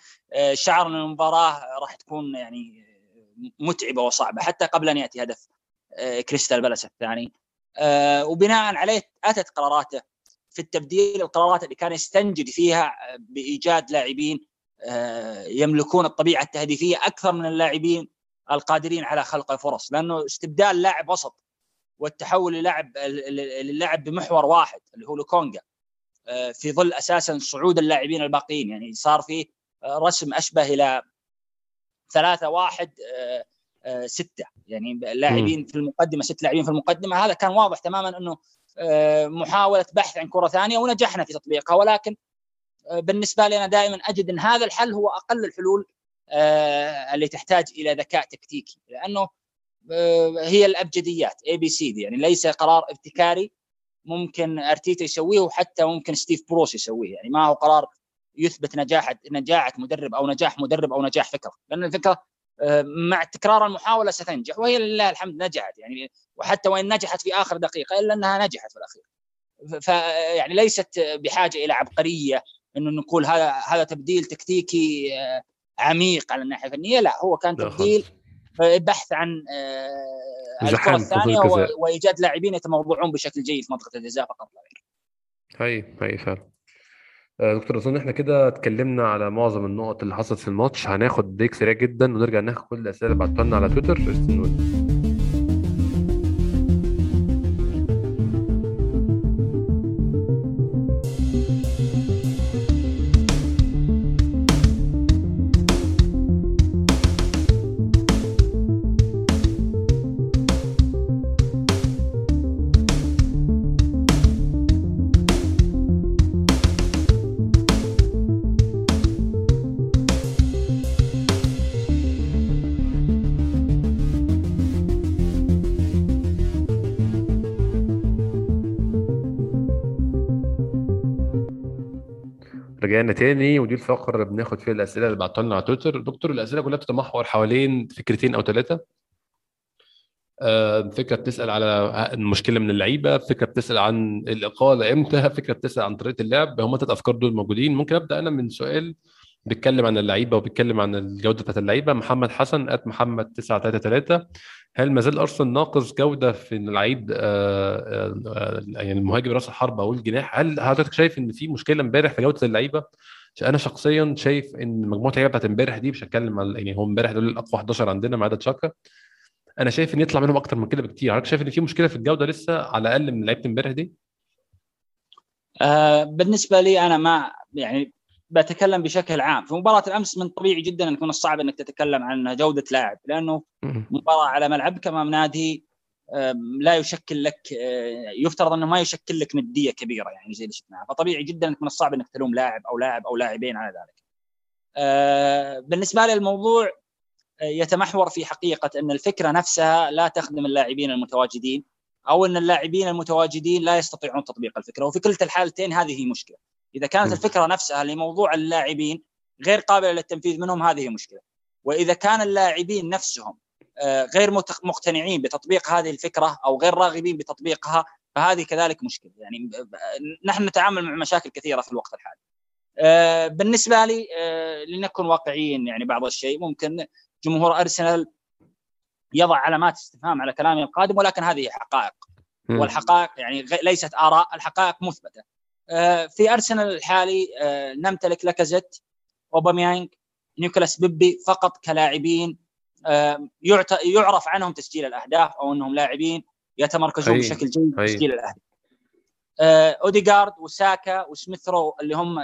شعر أن المباراة راح تكون يعني متعبة وصعبة حتى قبل أن يأتي هدف كريستال بالاس الثاني، وبناء عليه أتت قراراته في التبديل، القرارات اللي كان يستنجد فيها بإيجاد لاعبين يملكون الطبيعة التهديفية أكثر من اللاعبين القادرين على خلق فرص، لأنه استبدال لاعب وسط والتحول للاعب بمحور واحد اللي هو لوكونجا في ظل أساساً صعود اللاعبين الباقيين، يعني صار فيه رسم أشبه إلى 3-1-6، يعني لاعبين في المقدمة، 6 لاعبين في المقدمة. هذا كان واضح تماماً أنه محاولة بحث عن كرة ثانية ونجحنا في تطبيقها، ولكن بالنسبة لي أنا دائماً أجد أن هذا الحل هو أقل الحلول اللي تحتاج إلى ذكاء تكتيكي، لأنه هي الأبجديات ABC دي، يعني ليس قرار ابتكاري ممكن أرتيتا يسويه وحتى ممكن ستيف بروس يسويه. يعني ما هو قرار يثبت نجاعة مدرب أو نجاح مدرب أو نجاح فكرة، لأن الفكرة مع تكرار المحاولة ستنجح، وهي لله الحمد نجحت، يعني وحتى وإن نجحت في آخر دقيقة إلا أنها نجحت في الأخير. فيعني ليست بحاجة إلى عبقرية إنه نقول هذا تبديل تكتيكي عميق على الناحية الفنية، لا، هو كان تبديل بحث عن الكرة الثانية وإيجاد لاعبين يتموضعون بشكل جيد في منطقة الجزاء فقط لا غير. هاي فعلا. دكتور، أظن إحنا كده تكلمنا على معظم النقط اللي حصلت في الماتش. هناخد ديك سريع جدا ونرجع ناخد كل الأسئلة اللي بعتوها لنا على تويتر. استنوني. رجعنا تاني، ودي الفقرة اللي بناخد فيها الأسئلة اللي بعتها لنا على تويتر. دكتور، الأسئلة كلها بتتمحور حوالين فكرتين أو 3. فكرة بتسأل على المشكلة من اللعيبة، فكرة بتسأل عن الإقالة إمتى، فكرة بتسأل عن طريقة اللعب. هم 3 أفكار دول موجودين. ممكن أبدأ أنا من سؤال بيتكلم عن اللعيبه وبيتكلم عن الجوده بتاعت اللعيبه. محمد حسن @ محمد 933 هل ما زال ارسنال ناقص جوده في اللعيب يعني المهاجم راس الحربه او الجناح؟ هل حضرتك شايف ان في مشكله امبارح في جوده اللعيبه؟ انا شخصيا شايف ان مجموعه اللعيبه بتاعت امبارح دي، مش هتكلم على يعني هم امبارح دول الاقوى 11 عندنا ما عدا تشاكا، انا شايف ان يطلع منهم اكتر من كده بكتير. حضرتك شايف ان في مشكله في الجوده لسه على الاقل من لعيبه امبارح دي؟ بالنسبه لي انا ما يعني بتكلم بشكل عام في مباراة الأمس. من طبيعي جدا أن يكون الصعب أنك تتكلم عن جودة لاعب، لأنه مباراة على ملعبك أمام نادي لا يشكل لك، يفترض أنه ما يشكل لك ندية كبيرة يعني زي اللي شفناها، فطبيعي جدا أنك من الصعب أنك تلوم لاعب أو لاعبين على ذلك. بالنسبة لي الموضوع يتمحور في حقيقة أن الفكرة نفسها لا تخدم اللاعبين المتواجدين، أو أن اللاعبين المتواجدين لا يستطيعون تطبيق الفكرة، وفي كلتا الحالتين هذه مشكلة. إذا كانت الفكرة نفسها لموضوع اللاعبين غير قابلة للتنفيذ منهم هذه مشكلة، وإذا كان اللاعبين نفسهم غير مقتنعين بتطبيق هذه الفكرة أو غير راغبين بتطبيقها فهذه كذلك مشكلة. يعني نحن نتعامل مع مشاكل كثيرة في الوقت الحالي. بالنسبة لي لنكون واقعيين يعني بعض الشيء، ممكن جمهور أرسنال يضع علامات استفهام على كلامي القادم، ولكن هذه حقائق، والحقائق يعني ليست آراء، الحقائق مثبتة. في أرسنال الحالي نمتلك لاكازيت، أوباميانج، نيكولاس بيبي فقط كلاعبين يعرف عنهم تسجيل الأهداف أو أنهم لاعبين يتمركزون بشكل جيد في تسجيل الأهداف. أوديغارد وساكا وسميث رو اللي هم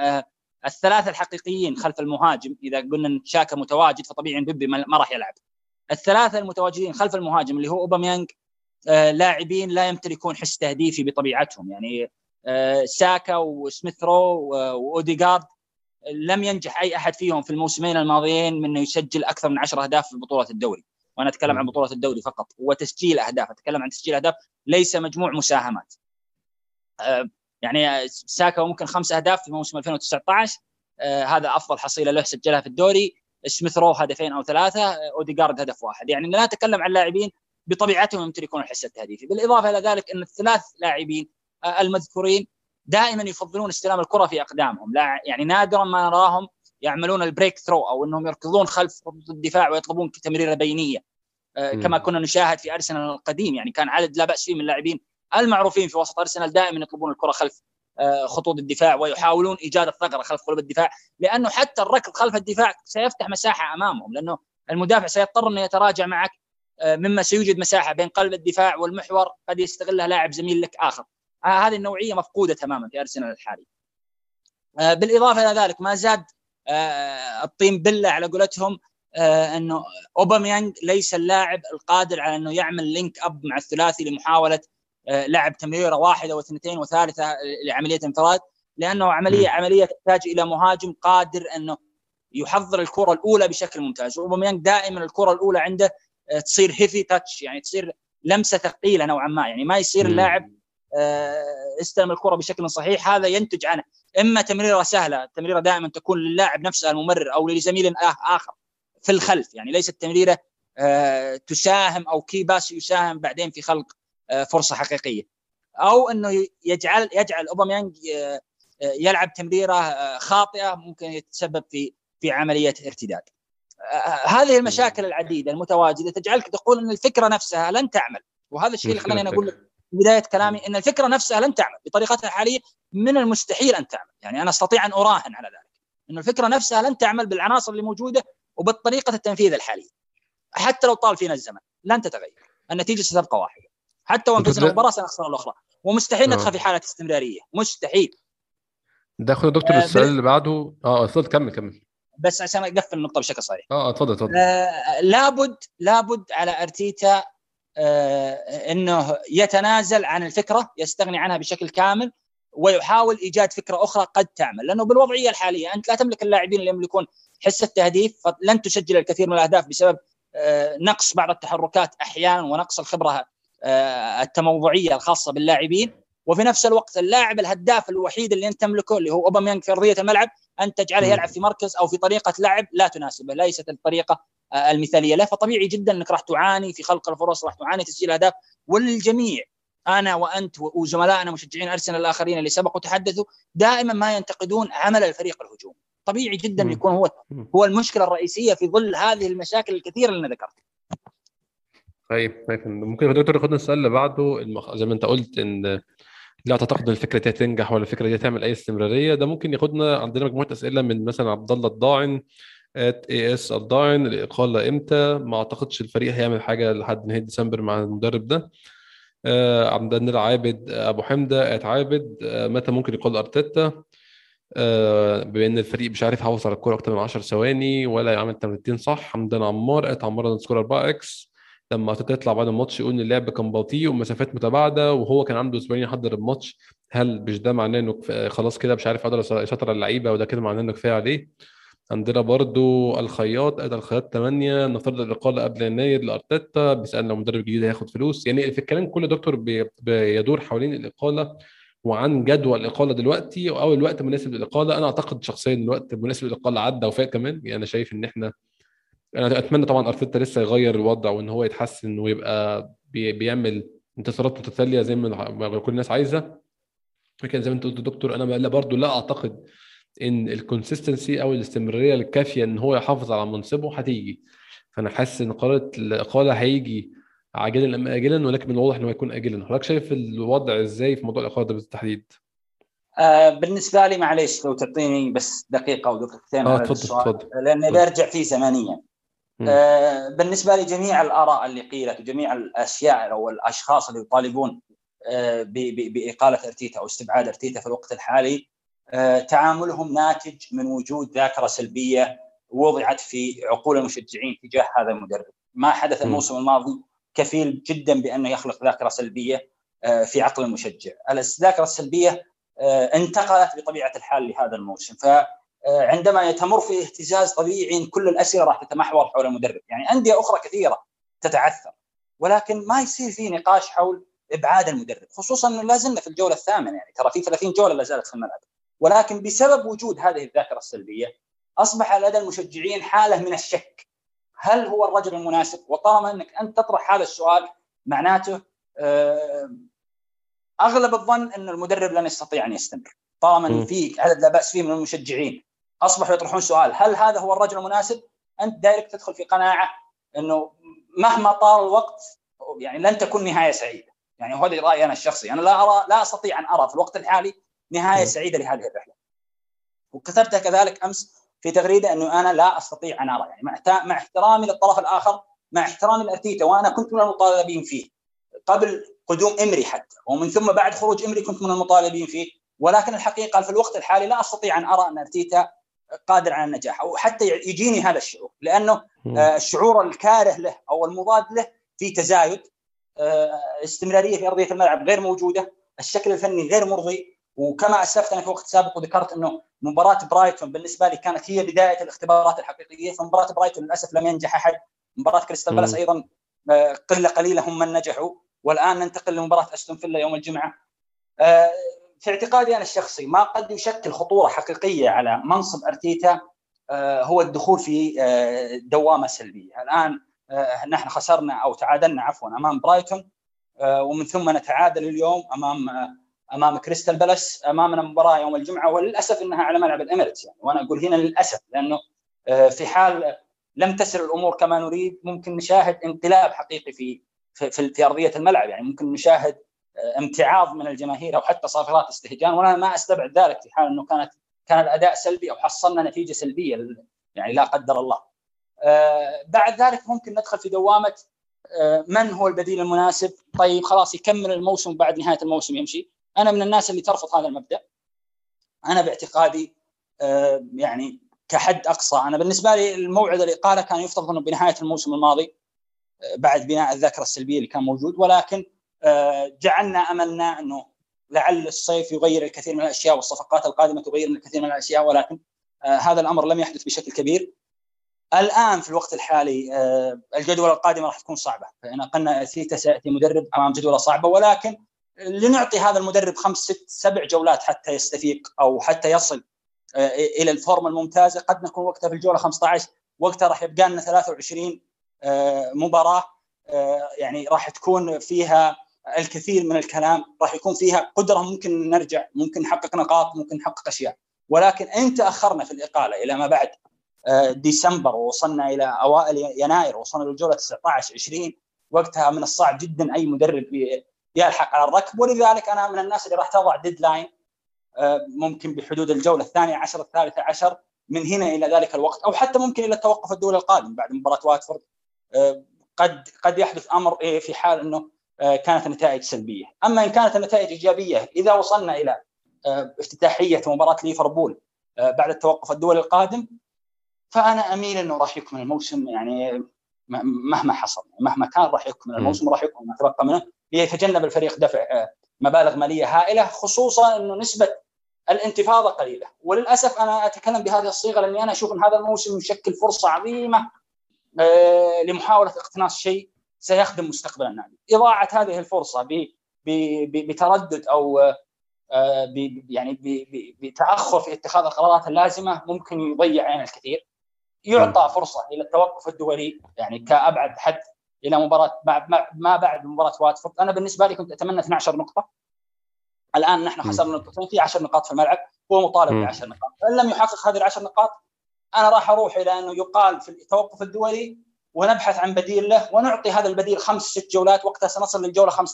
الثلاثة الحقيقيين خلف المهاجم. إذا قلنا أن شاكا متواجد فطبيعي بيبي ما راح يلعب. الثلاثة المتواجدين خلف المهاجم اللي هو أوباميانج لاعبين لا يمتلكون حس تهديفي بطبيعتهم، يعني ساكا وسميث رو وأوديغارد لم ينجح أي أحد فيهم في الموسمين الماضيين من أنه يسجل أكثر من 10 أهداف في بطولة الدوري، وأنا أتكلم عن بطولة الدوري فقط وتسجيل أهداف، أتكلم عن تسجيل أهداف ليس مجموع مساهمات. يعني ساكا ممكن 5 أهداف في موسم 2019، هذا أفضل حصيلة له سجلها في الدوري. سميث رو 2 أو 3، أوديغارد 1. يعني لا أتكلم عن لاعبين بطبيعتهم يمتلكون الحس التهديفي. بالإضافة إلى ذلك أن ال3 لاعبين المذكورين دائما يفضلون استلام الكرة في أقدامهم، لا يعني نادرا ما نراهم يعملون البريك ثرو أو أنهم يركضون خلف خطوط الدفاع ويطلبون تمريرة بينية كما كنا نشاهد في أرسنال القديم. يعني كان عدد لا بأس فيه من اللاعبين المعروفين في وسط أرسنال دائما يطلبون الكرة خلف خطوط الدفاع ويحاولون إيجاد الثغرة خلف قلوب الدفاع، لأنه حتى الركض خلف الدفاع سيفتح مساحة أمامهم، لأنه المدافع سيضطر أن يتراجع معك، مما سيوجد مساحة بين قلب الدفاع والمحور قد يستغلها لاعب زميل لك آخر. هذه النوعية مفقودة تماما في أرسنال الحالي. بالإضافة إلى ذلك ما زاد الطين بلة على قولتهم أنه أوباميانج ليس اللاعب القادر على أنه يعمل لينك أب مع الثلاثي لمحاولة لعب تمريرة 1 و2 و3 لعملية انفراد، لأنه عملية تحتاج إلى مهاجم قادر أنه يحضر الكرة الأولى بشكل ممتاز. وأوباميانج دائما الكرة الأولى عنده تصير هيفي تاتش، يعني تصير لمسة ثقيلة نوعا ما، يعني ما يصير اللاعب استلم الكرة بشكل صحيح. هذا ينتج عنه إما تمريرة سهلة، التمريرة دائما تكون للاعب نفسه الممرر أو لزميل آخر في الخلف، يعني ليست تمريرة تساهم أو كي باس يساهم بعدين في خلق فرصة حقيقية، أو أنه يجعل أوباميانج يلعب تمريرة خاطئة ممكن يتسبب في عملية ارتداد. هذه المشاكل العديدة المتواجدة تجعلك تقول أن الفكرة نفسها لن تعمل، وهذا الشيء اللي خلاني أقول لك بداية كلامي أن الفكرة نفسها لن تعمل بطريقتها الحالية. من المستحيل أن تعمل، يعني أنا أستطيع أن أراهن على ذلك أن الفكرة نفسها لن تعمل بالعناصر اللي موجودة وبالطريقة التنفيذ الحالية، حتى لو طال فينا الزمن لن تتغير، النتيجة ستبقى واحدة، حتى وإن فزنا المباراة سنخسر الأخرى، ومستحيل ندخل في حالة استمرارية، مستحيل. داخل دكتور السؤال اللي بعده. أصل كمل بس عشان أقفل النقطة بشكل صحيح. اتفضل. لابد على أرتيتا أنه يتنازل عن الفكرة، يستغني عنها بشكل كامل ويحاول إيجاد فكرة أخرى قد تعمل، لأنه بالوضعية الحالية أنت لا تملك اللاعبين اللي يملكون حس التهديف، فلن تسجل الكثير من الأهداف بسبب نقص بعض التحركات أحيانا ونقص الخبرة التموضعية الخاصة باللاعبين، وفي نفس الوقت اللاعب الهداف الوحيد اللي أنت تملكه اللي هو أوباميانج في أرضية الملعب أن تجعله يلعب في مركز أو في طريقة لعب لا تناسبه، ليست الطريقة المثالية له، فطبيعي جدا أنك راح تعاني في خلق الفرص، راح تعاني تسجيل أهداف. والجميع أنا وأنت وزملائنا مشجعين أرسنال الآخرين اللي سبقوا تحدثوا دائما ما ينتقدون عمل الفريق الهجومي، طبيعي جدا يكون هو المشكله الرئيسيه في ظل هذه المشاكل الكثيره اللي انا ذكرتها. طيب ممكن يا دكتور ناخد السؤال اللي بعده. زي ما انت قلت ان لا تتقدم الفكره دي تنجح ولا الفكره دي تعمل اي استمراريه، ده ممكن ياخدنا عندنا مجموعه اسئله من مثلا عبد الله الضاعن @AS الضاعن، الاقاله امتى؟ ما اعتقدش الفريق هيعمل حاجه لحد نهايه ديسمبر مع المدرب ده. عندنا العابد ابو حمده @عابد، متى ممكن يقال ارتيتا بان الفريق مش عارف يحافظ على الكره اكتر من 10 ثواني ولا يعمل تمريرتين صح؟ عندنا عمار @عمار سكور 4x، لما تطلع بعد الماتش يقول ان اللعب كان بطيء ومسافات متباعده وهو كان عنده اسبوعين يحضر الماتش، هل مش ده معناه انه خلاص كده مش عارف قدر يسيطر اللعيبه وده كده معناه انه كفايه عليه؟ عندنا برضو الخياط الخياط 8، نفترض الاقاله قبل يناير لارتيتا، بيسال لو مدرب جديد هياخد فلوس. يعني في الكلام كله دكتور بيدور حوالين الاقاله وعن جدول الاقاله دلوقتي او الوقت مناسب للاقاله. انا اعتقد شخصيا الوقت مناسب للاقاله عدى وفات كمان، يعني انا شايف ان احنا انا اتمنى طبعا ارتيتا لسه يغير الوضع وان هو يتحسن ويبقى بيعمل انتصارات متتاليه زي ما كل الناس عايزه. لكن زي ما انت قلت دكتور انا برضو لا اعتقد ان الكونسيستنسي او الاستمراريه الكافيه ان هو يحافظ على منصبه هتيجي، فانا حاسس ان قرار الاقاله هيجي عاجلا ام اجلا، ولكن من الواضح انه هيكون اجلا. حضرتك شايف الوضع ازاي في موضوع الاقاله ده بالتحديد؟ بالنسبه لي معلش لو تعطيني بس دقيقه او دقيقتين على السؤال لان برجع فيه زمنيا. بالنسبة لجميع الآراء اللي قيلت وجميع الأشياء أو الأشخاص اللي يطالبون بإقالة أرتيتا أو استبعاد أرتيتا في الوقت الحالي، تعاملهم ناتج من وجود ذاكرة سلبية وضعت في عقول المشجعين تجاه هذا المدرب. ما حدث الموسم الماضي كفيل جدا بأنه يخلق ذاكرة سلبية في عقل المشجع. الذاكرة السلبية انتقلت بطبيعة الحال لهذا الموسم، عندما تمر في اهتزاز طبيعي كل الأسئلة راح تتمحور حول المدرب. يعني أندية أخرى كثيرة تتعثر ولكن ما يصير فيه نقاش حول إبعاد المدرب، خصوصاً أنه لازلنا في الجولة الثامنة، يعني ترى في 30 جولة لازالت في الملعب. ولكن بسبب وجود هذه الذاكرة السلبية أصبح لدى المشجعين حالة من الشك، هل هو الرجل المناسب؟ وطالما أنك أنت تطرح هذا السؤال معناته أغلب الظن أن المدرب لن يستطيع أن يستمر. طالما أن في عدد لا بأس فيه من المشجعين أصبحوا يطرحون سؤال هل هذا هو الرجل المناسب؟ أنت دايركت تدخل في قناعة أنه مهما طال الوقت يعني لن تكون نهاية سعيدة. يعني هذا رأيي أنا الشخصي، أنا لا أستطيع أن أرى في الوقت الحالي نهاية سعيدة لهذه الرحلة، وكتبتها كذلك أمس في تغريدة أنه أنا لا أستطيع أن أرى، يعني مع احترامي للطرف الآخر مع احترامي لأرتيتا، وأنا كنت من المطالبين فيه قبل قدوم إمري حتى، ومن ثم بعد خروج إمري كنت من المطالبين فيه، ولكن الحقيقة في الوقت الحالي لا أستطيع أن أرى أن أرتيتا قادر على النجاح أو حتى يجيني هذا الشعور، لأنه الشعور الكاره له أو المضاد له في تزايد، استمرارية في أرضية الملعب غير موجودة، الشكل الفني غير مرضي. وكما أسفت أنا في وقت سابق وذكرت أنه مباراة برايتون بالنسبة لي كانت هي بداية الاختبارات الحقيقية، فمباراة برايتون للأسف لم ينجح أحد، مباراة كريستال بالاس أيضا قلة قليلة هم من نجحوا، والآن ننتقل لمباراة أستون فيلا يوم الجمعة. في اعتقادي أنا الشخصي ما قد يشكل خطورة حقيقية على منصب أرتيتا هو الدخول في دوامة سلبية. الآن نحن خسرنا أو تعادلنا عفواً أمام برايتون، ومن ثم نتعادل اليوم أمام كريستال بالاس، أمامنا مباراة يوم الجمعة وللأسف أنها على ملعب الإميريتس. يعني وأنا أقول هنا للأسف لأنه في حال لم تسر الأمور كما نريد ممكن نشاهد انقلاب حقيقي في أرضية الملعب، يعني ممكن نشاهد امتعاض من الجماهير أو حتى صافرات استهجان، وأنا ما أستبعد ذلك في حال أنه كان الأداء سلبي أو حصلنا نتيجة سلبية، يعني لا قدر الله. بعد ذلك ممكن ندخل في دوامة من هو البديل المناسب، طيب خلاص يكمل الموسم بعد نهاية الموسم يمشي. أنا من الناس اللي ترفض هذا المبدأ، أنا باعتقادي يعني كحد أقصى أنا بالنسبة لي الموعد الإقالة كان يفترض أنه بنهاية الموسم الماضي بعد بناء الذاكرة السلبية اللي كان موجود، ولكن جعلنا أملنا أنه لعل الصيف يغير الكثير من الأشياء والصفقات القادمة تغير الكثير من الأشياء، ولكن هذا الأمر لم يحدث بشكل كبير. الآن في الوقت الحالي الجدول القادمة راح تكون صعبة، فأنا قلنا أرتيتا سيأتي مدرب أمام جدولة صعبة، ولكن لنعطي هذا المدرب 5-6-7 جولات حتى يستفيق أو حتى يصل إلى الفورمة الممتازة، قد نكون وقتها في الجولة 15، وقتها راح يبقى لنا 23 مباراة يعني راح تكون فيها الكثير من الكلام، راح يكون فيها قدرة ممكن نرجع، ممكن نحقق نقاط، ممكن نحقق أشياء. ولكن أنت أخرنا في الإقالة إلى ما بعد ديسمبر ووصلنا إلى أوائل يناير، وصلنا للجولة 19-20، وقتها من الصعب جدا أي مدرب يلحق على الركب. ولذلك أنا من الناس اللي راح تضع ديدلاين ممكن بحدود الجولة 12 13 من هنا إلى ذلك الوقت، أو حتى ممكن إلى التوقف الدولي القادم بعد مباراة واتفورد. قد يحدث أمر في حال أنه كانت النتائج سلبية. أما إن كانت النتائج إيجابية، إذا وصلنا إلى افتتاحية مباراة ليفربول بعد التوقف الدولي القادم، فأنا أميل أنه راح يكمل الموسم، يعني مهما حصل مهما كان راح يكمل الموسم، راح يكمل ما تبقى منه ليتجنب الفريق دفع مبالغ مالية هائلة، خصوصا أنه نسبة الانتفاضة قليلة. وللأسف أنا أتكلم بهذه الصيغة لأني أنا أشوف أن هذا الموسم يشكل فرصة عظيمة لمحاولة اقتناص شيء سيخدم مستقبل النادي. إضاعة هذه الفرصة بتردد أو يعني بتأخر في اتخاذ القرارات اللازمة ممكن يضيع عين الكثير. يعطى فرصة إلى التوقف الدولي، يعني كأبعد حد إلى مباراة ما بعد مباراة واتفورد. أنا بالنسبة لي كنت أتمنى 12 نقطة، الآن نحن خسرنا نقطتين، في 10 نقاط في الملعب، هو مطالب ب10 نقاط. إن لم يحقق هذه ال10 نقاط، أنا راح أروح إلى أنه يقال في التوقف الدولي ونبحث عن بديل له، ونعطي هذا البديل 5-6 جولات، وقتها سنصل للجولة 15-16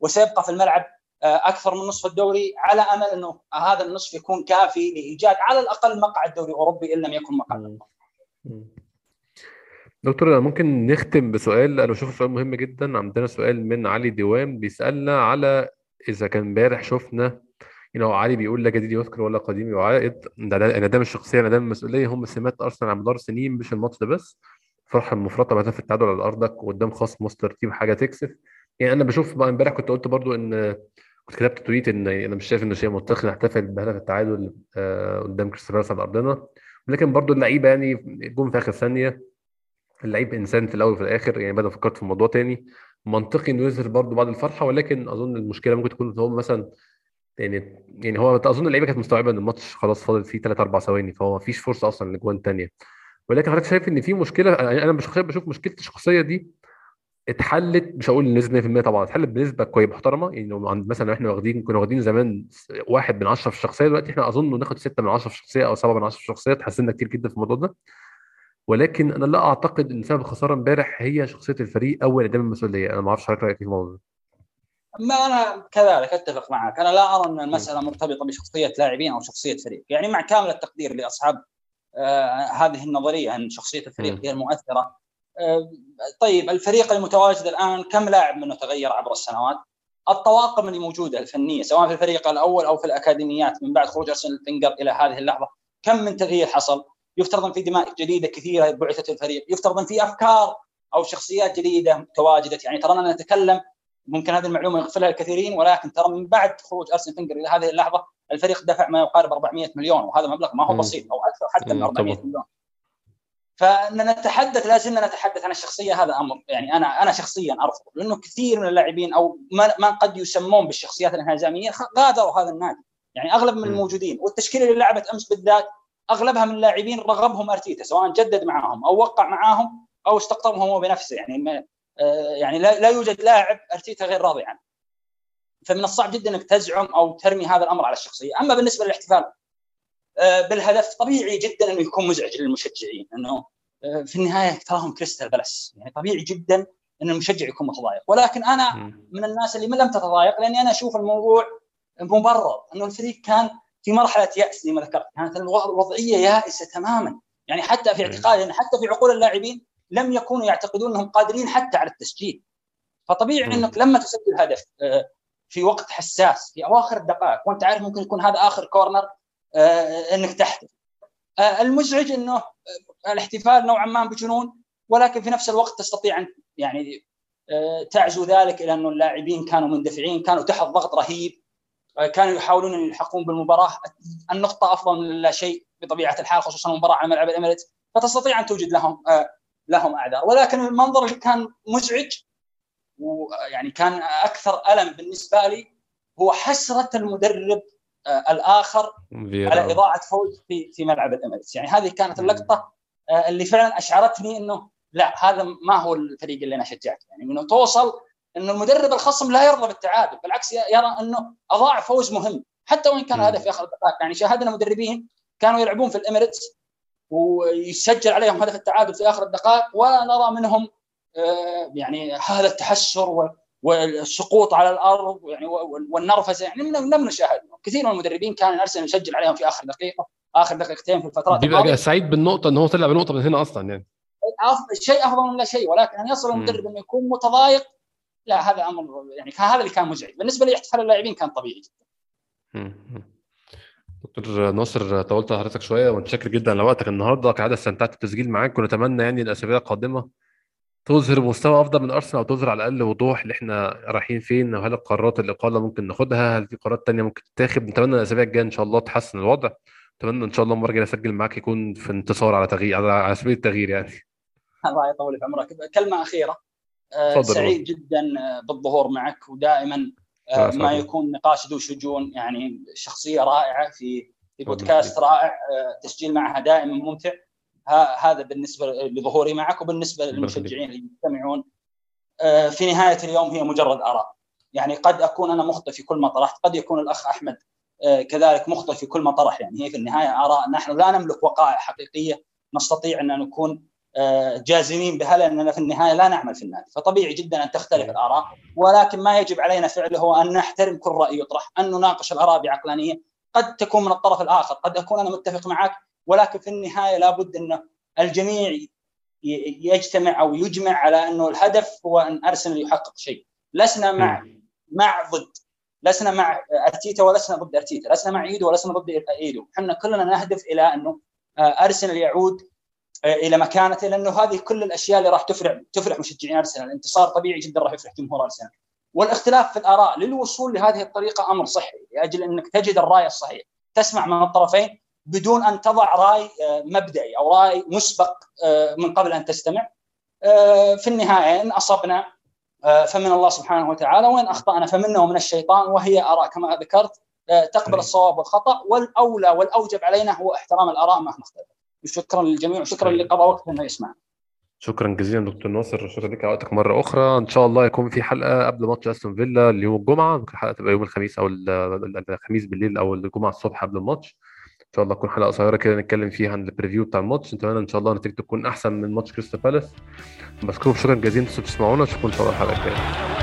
وسيبقى في الملعب أكثر من نصف الدوري، على أمل أنه هذا النصف يكون كافي لإيجاد على الأقل مقعد دوري أوروبي إن لم يكن مقعد. دكتور، ممكن نختم بسؤال أنا أشوفه سؤال مهم جدا. عندنا سؤال من علي ديوان بيسألنا على إذا كان بارح شفنا علي بيقول لا جديد يذكر ولا قديم يعائد، أنا ده مش شخصية، أنا ده المسؤولية، هم سمات أرسنال على مدار سنين، مش الماتش ده بس. فرحة المفرطة بعدها في التعادل على أرضك وقدام خصم مسترتيب حاجة تكسف. يعني أنا بشوف بقى امبارح كنت قلت برضو إن كنت كتبت تويت إن أنا مش شايف إنه شيء منطقي نحتفل بهدف التعادل قدام كريستال بالاس على أرضنا، ولكن برضو اللعيبة يعني جم في آخر ثانية، اللعيب إنسان في الأول وفي الآخر، يعني بدأ فكرت في الموضوع تاني، منطقي إنه يظهر برضو بعد الفرحة. ولكن أظن المشكلة ممكن تكون هو مثلا يعني هو أظن اللعيبة كانت مستوعبة إن الماتش خلاص فاضل فيه 3-4 ثواني، فهو مفيش فرصة أصلا لجوان تانية. ولكن حضرتك شايف ان في مشكله، انا بشخصيا بشوف مشكله الشخصيه دي اتحلت، مش هقول نسبه 100% طبعا، اتحلت بنسبه كويسه محترمه. يعني لو مثلا احنا كنا واخدين زمان 1/10 في الشخصيه، دلوقتي احنا اظن ناخد 6/10 في الشخصيه او 7/10 في الشخصيه، اتحسننا كتير جدا في الموضوع ده. ولكن انا لا اعتقد ان سبب الخساره امبارح هي شخصيه الفريق او عدم المسؤوليه. انا ما اعرفش حضرتك رايك في الموضوع ده. ما انا كذلك اتفق معك، انا لا ارى ان المساله مرتبطه بشخصيه لاعبين او شخصيه فريق. يعني مع كامل التقدير لاصحاب هذه النظرية أن شخصية الفريق هي المؤثرة. طيب الفريق المتواجد الآن كم لاعب منه تغير عبر السنوات؟ الطواقم اللي موجودة الفنية سواء في الفريق الأول أو في الأكاديميات من بعد خروج أرسنال فينجر إلى هذه اللحظة، كم من تغيير حصل؟ يفترض أن في دماء جديدة كثيرة بعثت الفريق، يفترض أن في أفكار أو شخصيات جديدة تواجدت. يعني ترى نتكلم، ممكن هذه المعلومة يغفلها الكثيرين، ولكن ترى من بعد خروج أرسنال فينجر إلى هذه اللحظة الفريق دفع ما يقارب 400 مليون، وهذا مبلغ ما هو بسيط، أو أكثر حتى من 400 مليون. فأننا نتحدث، لازلنا نتحدث عن الشخصية، هذا أمر يعني أنا شخصياً أرفض، لأنه كثير من اللاعبين أو ما قد يسمون بالشخصيات الانهزامية غادروا هذا النادي. يعني أغلب من الموجودين والتشكيلة اللي لعبت أمس بالذات أغلبها من اللاعبين رغبهم أرتيتا، سواء جدد معهم أو وقع معهم أو استقطبهم هو بنفسه. يعني لا يوجد لاعب أرتيتا غير راضي عنه، فمن الصعب جدا أنك تزعم أو ترمي هذا الأمر على الشخصية. أما بالنسبة للاحتفال بالهدف، طبيعي جدا أنه يكون مزعج للمشجعين، أنه في النهاية تراهم كريستال بالاس، يعني طبيعي جدا أن المشجع يكون متضايق. ولكن أنا من الناس اللي ما لم تتضايق، لأني أنا أشوف الموضوع مبرر، أنه الفريق كان في مرحلة يأس، لما ذكرت كانت الوضعية يائسة تماما. يعني حتى في اعتقادي أن حتى في عقول اللاعبين لم يكونوا يعتقدون أنهم قادرين حتى على التسجيل. فطبيعي أنك لما تسجل هدف في وقت حساس في أواخر الدقائق، وأنت عارف ممكن يكون هذا آخر كورنر أنك تحتفل. المزعج أنه الاحتفال نوعا ما بجنون، ولكن في نفس الوقت تستطيع أن يعني تعزو ذلك إلى أنه اللاعبين كانوا مندفعين، كانوا تحت ضغط رهيب، كانوا يحاولون أن يلحقون بالمباراة، النقطة أفضل من لا شيء بطبيعة الحال، خصوصا المباراة على ملعب الإمارات، فتستطيع أن توجد لهم أعذار. ولكن المنظر اللي كان مزعج ويعني كان أكثر ألم بالنسبة لي هو حسرة المدرب الآخر على إضاعة فوز في ملعب الإمارات. يعني هذه كانت اللقطة اللي فعلا أشعرتني أنه لا، هذا ما هو الفريق اللي أنا شجعته. يعني منه توصل أنه المدرب الخصم لا يرضى بالتعادل، بالعكس يرى أنه أضاع فوز مهم، حتى وإن كان هدف في آخر الدقائق. يعني شاهدنا مدربين كانوا يلعبون في الإميريتس ويسجل عليهم هدف التعادل في آخر الدقائق ولا نرى منهم يعني هذا التحشر والسقوط على الأرض يعني والنرفزة. يعني لم نشاهد كثير من المدربين كان أرسنال يسجل عليهم في آخر دقيقة آخر دقيقتين في الفترات الماضية. سعيد بالنقطة أنه طلع بنقطة من هنا أصلا، يعني شيء أفضل من لا شيء، ولكن أن يصل المدرب أنه يكون متضايق لا هذا أمر يعني هذا اللي كان مزعج بالنسبة لي. احتفال اللاعبين كان طبيعي جدا. دكتور ناصر طولت حضرتك شوية ونشكر جدا لوقتك النهاردة كعادة استمتعت بالتسجيل معاك، ونتمنى يعني الأسابيع القادمة تظهر مستوى أفضل من أرسنال أو تظهر على الأقل وضوح اللي احنا رايحين فين، وهل القرارات الإقالة ممكن ناخدها، هل في قرارات تانية ممكن تتاخد. نتمنى الأسابيع الجاية إن شاء الله تحسن الوضع، نتمنى إن شاء الله مرة جاية أسجل معاك يكون في انتصار على تغيير على سبيل التغيير. يعني الله يطول في عمرك. كلمة أخيرة. سعيد جدا بالظهور معك، ودائما ما يكون نقاش ذو شجون، يعني شخصية رائعة في بودكاست رائع، تسجيل معها دائما ممتع. هذا بالنسبة لظهوري معك، وبالنسبة للمشجعين اللي يستمعون في نهاية اليوم هي مجرد آراء، يعني قد أكون أنا مخطئ في كل ما طرحت، قد يكون الأخ أحمد كذلك مخطئ في كل ما طرح، يعني هي في النهاية آراء. نحن لا نملك وقائع حقيقية نستطيع أن نكون جازمين بها، لأننا في النهاية لا نعمل في النادي، فطبيعي جدا أن تختلف الآراء، ولكن ما يجب علينا فعله هو أن نحترم كل رأي يطرح، أن نناقش الآراء بعقلانية. قد تكون من الطرف الآخر، قد أكون أنا متفق معك، ولكن في النهاية لابد أن الجميع يجتمع أو يجمع على أنه الهدف هو أن أرسنال يحقق شيء. لسنا مع ضد، لسنا مع أرتيتا ولسنا ضد أرتيتا، لسنا مع إيدو ولسنا ضد إيدو، احنا كلنا نهدف إلى أنه أرسنال يعود إلى مكانته، لأنه هذه كل الأشياء اللي راح تفرح مشجعين أرسنال. الانتصار طبيعي جدا راح يفرح جمهور أرسنال، والاختلاف في الآراء للوصول لهذه الطريقة أمر صحي، لأجل أنك تجد الرأي الصحيح، تسمع من الطرفين بدون أن تضع رأي مبدئي أو رأي مسبق من قبل أن تستمع. في النهاية إن أصبنا فمن الله سبحانه وتعالى، وإن أخطأنا فمنه ومن الشيطان، وهي آراء كما ذكرت، تقبل الصواب والخطأ، والأولى والأوجب علينا هو احترام الآراء مهما اختلفت. شكرا للجميع، وشكرا اللي قضى وقت انه يسمع. شكرا جزيلا دكتور ناصر، شكرا لك على وقتك مره اخرى. ان شاء الله يكون في حلقه قبل ماتش استون فيلا اليوم الجمعه، ممكن الحلقه تبقى يوم الخميس او الخميس بالليل او الجمعه الصبح قبل الماتش. ان شاء الله تكون حلقه قصيره كده نتكلم فيها عن البريفيو بتاع الماتش، نتمنى ان شاء الله نتيجته تكون احسن من ماتش كريستال بالاس. بشكركم شكرا جزيلا انتم بتسمعونا، نشوفكم ان شاء الله الحلقه الجايه.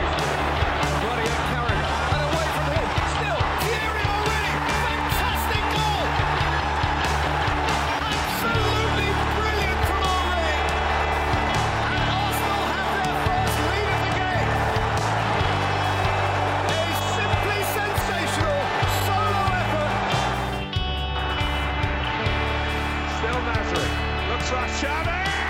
Shot